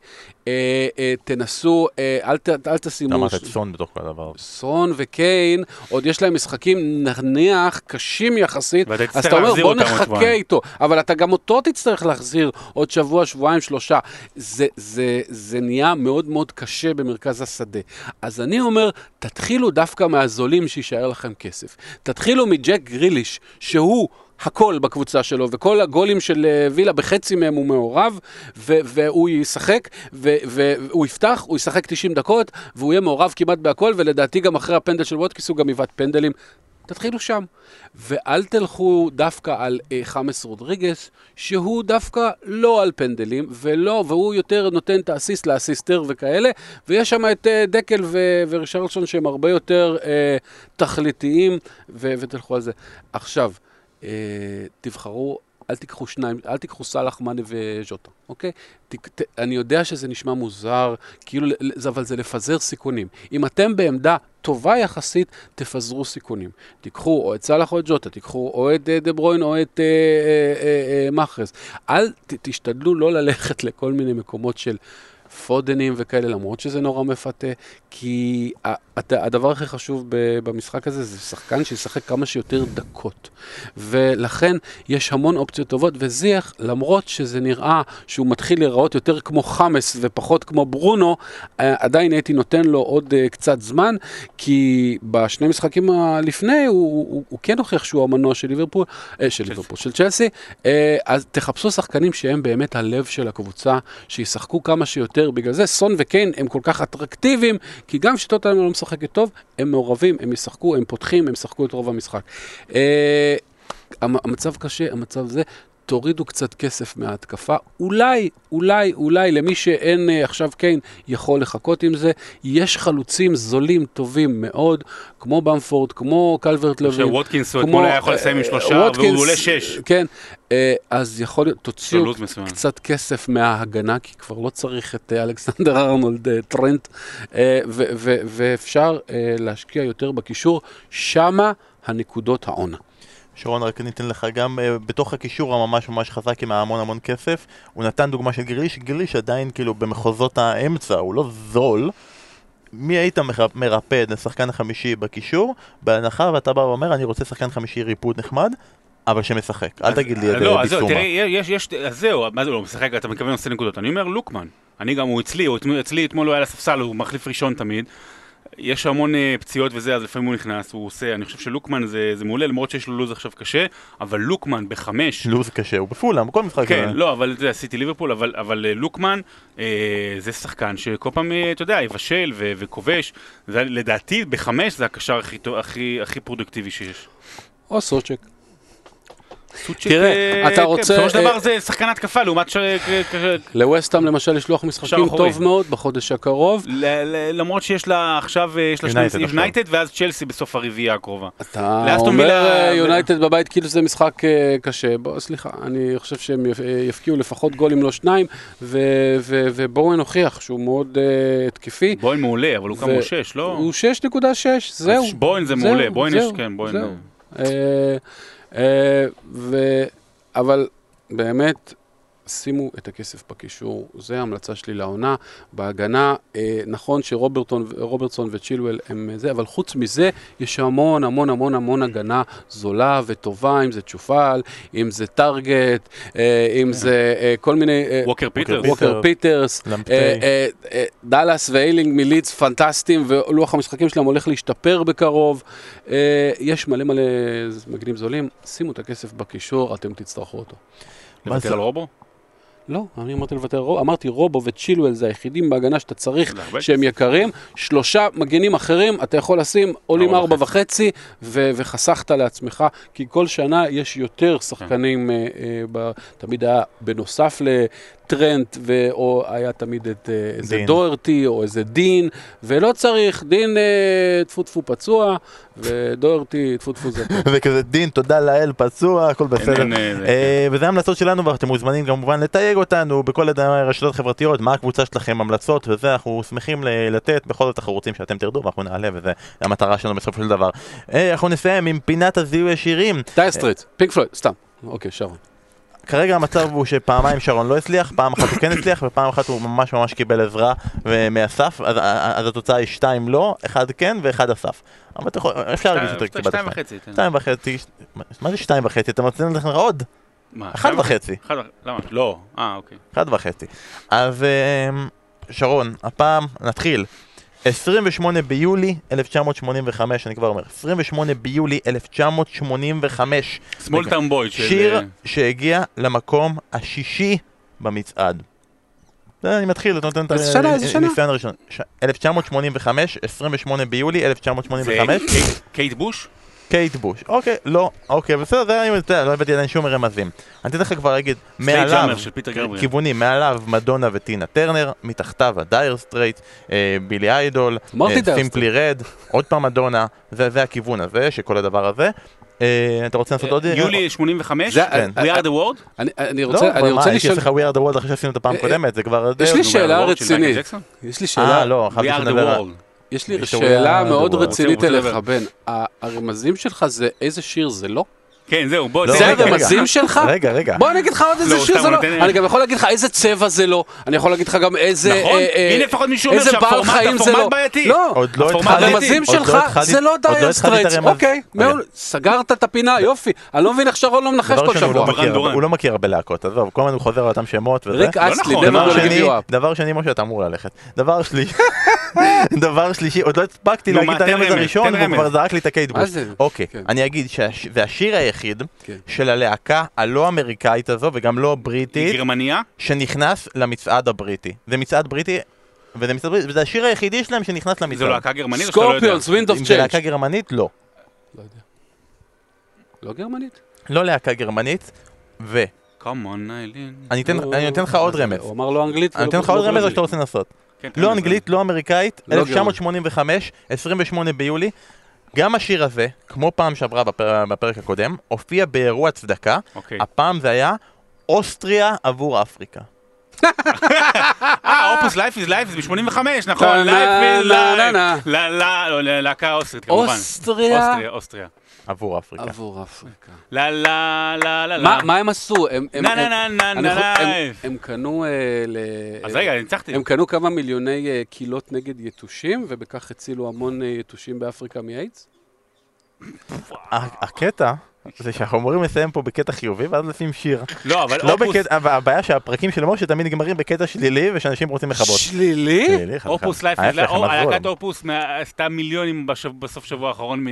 אה, אה, תנסו, אה, אל, ת, אל תשימו... אמרת את סון בתוך כל הדבר. סון וקיין, עוד יש להם משחקים נניח קשים יחסית, אז אתה אומר בוא נחכה איתו, אבל אתה גם אותו תצטרך להחזיר עוד שבוע, שבועיים, שלושה. זה, זה, זה נהיה מאוד מאוד קשה במרכז השדה. אז אני אומר, תתחילו דווקא מהזולים שישאר לכם כסף. תתחילו מג'ק גריליש, שהוא... הכל בקבוצה שלו, וכל הגולים של וילה בחצי מהם הוא מעורב, ו- והוא ישחק, והוא ו- יפתח, הוא ישחק תשעים דקות, והוא יהיה מעורב כמעט בהכל, ולדעתי גם אחרי הפנדל של וודקיס הוא גם יבט פנדלים. תתחילו שם, ואל תלכו דווקא על חמאס רודריגס, שהוא דווקא לא על פנדלים, ולא, והוא יותר נותן את האסיסט לאסיסטר וכאלה, ויש שם את דקל ו- ורישרלסון שהם הרבה יותר אה, תכליתיים, ו- ותלכו על זה. עכשיו, תבחרו, אל תיקחו שניים, אל תיקחו סלח, מנה וז'וטה, אוקיי? אני יודע שזה נשמע מוזר, כאילו, אבל זה לפזר סיכונים. אם אתם בעמדה טובה יחסית, תפזרו סיכונים. תיקחו או את סלח או את ג'וטה, תיקחו או את דברוין או את מחרז. אל תשתדלו לא ללכת לכל מיני מקומות של פודנים וכאלה, למרות שזה נורא מפתה, כי הדבר הכי חשוב במשחק הזה זה שחקן שישחק כמה שיותר דקות, ולכן יש המון אופציות טובות, וזיח, למרות שזה נראה שהוא מתחיל להיראות יותר כמו חמאס ופחות כמו ברונו, עדיין הייתי נותן לו עוד קצת זמן, כי בשני משחקים לפני הוא, הוא, הוא כן הוכיח שהוא המנוע של ליברפול, אה, של ליברפול, של צ'לסי, אה, אז תחפשו שחקנים שהם באמת הלב של הקבוצה, שישחקו כמה שיותר, בגלל זה סון וקיין הם כל כך אטרקטיביים, כי גם שטוטנהאם לא משחקת טוב, הם מעורבים, הם ישחקו, הם פותחים, הם שחקו את רוב המשחק. אה, המצב קשה, המצב זה, תורידו קצת כסף מההתקפה, אולי, אולי, אולי, למי שאין עכשיו קיין יכול לחכות עם זה, יש חלוצים זולים טובים מאוד, כמו במפורד, כמו קלברט לוין, ווטקינס אתמול היה יכול לסיים עם שלושה, והוא עולה שש. כן, אז יכול להיות, תוציאו קצת כסף מההגנה, כי כבר לא צריך את אלכסנדר ארנולד טרנט, ואפשר להשקיע יותר בקישור, שמה הנקודות העונה. שרון, רק ניתן לך גם, בתוך הקישור הממש ממש חזק עם המון המון כסף, הוא נתן דוגמה של גריש, גריש עדיין כאילו במחוזות האמצע, הוא לא זול, מי היית מרפד לשחקן חמישי בקישור, בהנחה ואתה בא ואומר, אני רוצה שחקן חמישי ריפוד נחמד, אבל שמשחק, אל תגיד לי את זה ביסומה. אז זהו, מה זה לא משחק, אתה מכוון עושה נקודות, אני אומר לוקמן, אני גם, הוא אצלי, אצלי אתמול הוא היה לספסל, הוא מחליף ראשון תמיד, יש המון פציעות וזה, אז לפעמים הוא נכנס, הוא עושה, אני חושב שלוקמן זה, זה מעולה, למרות שיש לו לוז עכשיו קשה, אבל לוקמן בחמש... לוז קשה, הוא בפולם, כל משחק... כן, לא, אבל זה עשיתי ליברפול, אבל, אבל לוקמן אה, זה שחקן שכל פעם, אתה יודע, יבשל ו- וכובש, זה, לדעתי בחמש זה הקשר הכי, הכי, הכי פרודוקטיבי שיש. או סוצ'ק. תראה, אתה רוצה... בסופו של דבר זה שחקן התקפה, לעומת ש... לווסטהאם למשל לשלוח משחקים טוב מאוד בחודש הקרוב. למרות שיש לה עכשיו, יש לה שני יונייטד, ואז צ'לסי בסוף הרביעייה הקרובה. אתה אומר יונייטד בבית כאילו זה משחק קשה. בוא, סליחה, אני חושב שהם יפקיעו לפחות גול אם לא שניים, ובואו נוכיח שהוא מאוד התקפי. בואו מעולה, אבל הוא כמה הוא שש, לא? הוא שש נקודה שש, זהו. בואו זה מעולה, בואו יש, כן, בואו. אבל באמת שימו את הכסף בקישור, זה ההמלצה שלי לעונה. בהגנה, נכון שרוברטסון וצ'ילואל הם זה, אבל חוץ מזה יש המון המון המון המון הגנה זולה וטובה, אם זה צ'ופל, אם זה טארגט, אם זה כל מיני... ווקר פיטרס, דלס ואיילינג מליץ פנטסטיים, ולוח המשחקים שלהם הולך להשתפר בקרוב. יש מלא מלא מגנים זולים, שימו את הכסף בקישור, אתם תצטרכו אותו. לבטל על רובו? לא, אני אמרתי לבטל רובו, אמרתי רובו וצ'ילואל זה היחידים בהגנה שאתה צריך שהם יקרים, שלושה מגנים אחרים אתה יכול לשים עולים ארבע וחצי וחסכת לעצמך, כי כל שנה יש יותר שחקנים, תמיד היה בנוסף לטרנט, או היה תמיד איזה דוהרטי או איזה דין, ולא צריך, דין תפו תפו פצוע, ודוהרטי תפו תפו זה טוב. וכזה דין, תודה לאל, פצוע, הכל בסדר. וזה המלצות שלנו, ואתם מוזמנים כמובן לתייג אותנו בכל הרשתות חברתיות, מה הקבוצה שלכם, המלצות וזה, אנחנו שמחים לתת, בכל זאת אנחנו רוצים שאתם תרדו ואנחנו נעלה, וזה המטרה שלנו בסוף של דבר. אנחנו נסיים עם פינת הזיהוי השירים. טייר סטריט, פינק פלויד, סתם. אוקיי, שרון. כרגע המצב הוא שפעמיים שרון לא הצליח, פעם אחת הוא כן הצליח, ופעם אחת הוא ממש ממש קיבל עזרה ומאסף, אז, אז התוצאה היא שתיים לא, אחד כן ואחד אסף. אבל אתה יכול, אפשר להגיש יותר כתיבת שתיים. וחצי, שתיים וחצי. מה זה שתיים וחצי? אתה מצליח לך עוד? מה? אחד וחצי. אחד וחצי. למה? לא. אה, אוקיי. אחד וחצי. אז שרון, הפעם נתחיל. עשרים ושמונה ביולי אלף תשע מאות שמונים וחמש, אני כבר אומר, עשרים ושמונה ביולי אלף תשע מאות שמונים וחמש. שמאל טמבוי. שיר שהגיע למקום השישי במצעד. אני מתחיל, אתה נותן את הניסיון הראשון. אלף תשע מאות שמונים וחמש, עשרים ושמונה ביולי אלף תשע מאות שמונים וחמש. קייט בוש? קייט בוש, אוקיי, לא, אוקיי, בסדר, זה אני יודע, לא הבאתי עדיין שום רמזים. אני אתן לך כבר להגיד, מעליו, כיוונים, מעליו, מדונה וטינה טרנר, מתחתיו, דייר סטרייט, בילי איידול, סימפלי רד, עוד פעם מדונה, זה הכיוון הזה, שכל הדבר הזה. אתה רוצה לעשות עוד... יולי שמונים וחמש? We are the world? אני רוצה לשאול... לא, מה, הייתי עושה לך We are the world אחרי שעשינו את הפעם קודמת, זה כבר... יש לי שאלה רצינית. יש לי שאלה... אה, לא, חייב לשאול לראות. יש לי שאלה מאוד רצינית אליך, בן. הרמזים שלך זה איזה שיר זה לא? כן, זהו, בוא. זה המצאים שלך? רגע, רגע. בוא אני אגיד לך עוד איזה שיר זה לא. אני גם יכול להגיד לך איזה צבע זה לא. אני יכול להגיד לך גם איזה... נכון, הנה לפחות מישהו אומר שהפורמט בעייתי. לא, המצאים שלך זה לא דייר סטרייטס. אוקיי, סגרת את הפינה, יופי. אני לא מבין איך שרון לא מנחש כל שבוע. הוא לא מכיר הרבה להקות, עזוב. כל הזמן הוא חוזר על אותם שמות וזה. ריק אסלי, דבר שני, משה, אתה אמור ללכת. דבר שלי. דבר שלישי, עוד לא הספקתי להגיד את הרמז הראשון, הוא כבר זרק לי את הקייטבוש. אוקיי, אני אגיד, והשיר היחיד של הלהקה הלא אמריקאית הזו, וגם לא בריטית, גרמניה, שנכנס למצעד הבריטי. זה מצעד בריטי, וזה השיר היחידי שלהם שנכנס למצעד. זו להקה גרמנית? סקורפיונס, ווינד אוף צ'יינג'. זה להקה גרמנית? לא. לא יודע. לא גרמנית? לא להקה גרמנית, ו... אני אתן לך עוד רמז. הוא אמר לא אנגלית. אני אתן לך עוד רמז או שאתה רוצה לנסות? לא אנגלית, לא אמריקאית, אלף תשע מאות שמונים וחמש, עשרים ושמונה ביולי. גם השיר הזה, כמו פעם שעברה בפרק הקודם, הופיע באירוע צדקה. הפעם זה היה אוסטריה עבור אפריקה. אה, אופוס לייף איז לייף, זה ב-שמונים וחמש, נכון? לייף איז לייף. להקה אוסטרית, כמובן. אוסטריה. אוסטריה. עבור אפריקה. עבור אפריקה. לא, לא, לא, לא, לא. מה הם עשו? הם קנו... אז רגע, נצחתי. הם קנו כמה מיליוני קילות נגד יתושים, ובכך הצילו המון יתושים באפריקה מאיידס? הקטע זה שאנחנו אמורים לסיים פה בקטע חיובי, ואז לשים שיר. לא, אבל אופוס... הבעיה שהפרקים של משה תמיד נגמרים בקטע שלילי, ושאנשים רוצים לחבות. שלילי? אופוס לייף, הלהקת אופוס עשתה מיליונים בסוף שבוע האחרון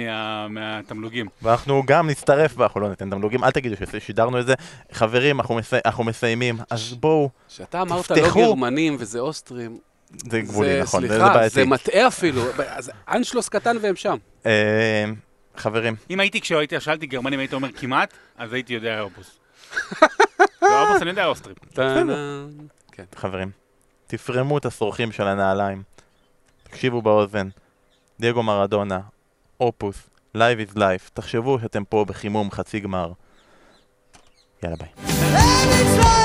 מהתמלוגים. ואנחנו גם נצטרף, ואנחנו לא ניתן תמלוגים, אל תגידו ששידרנו את זה. חברים, אנחנו מסיימים, אז בואו, תפתחו. שאתה אמרת לא גרמנים וזה אוסטרים. זה גבולי, נכון. סליחה, זה מטעה אפילו. אנשלוס קטן והם שם. חברים. אם הייתי כשהייתי שאלתי גרמנים, הייתי אומר כמעט, אז הייתי יודע אופוס. לא אופוס, אני יודע אוסטרים. חברים, תפרמו את הסורכים של הנעליים. תקשיבו באוזן. דיוגו מראדונה, אופוס, Live is Life. תחשבו שאתם פה בחימום חצי גמר. יאללה ביי.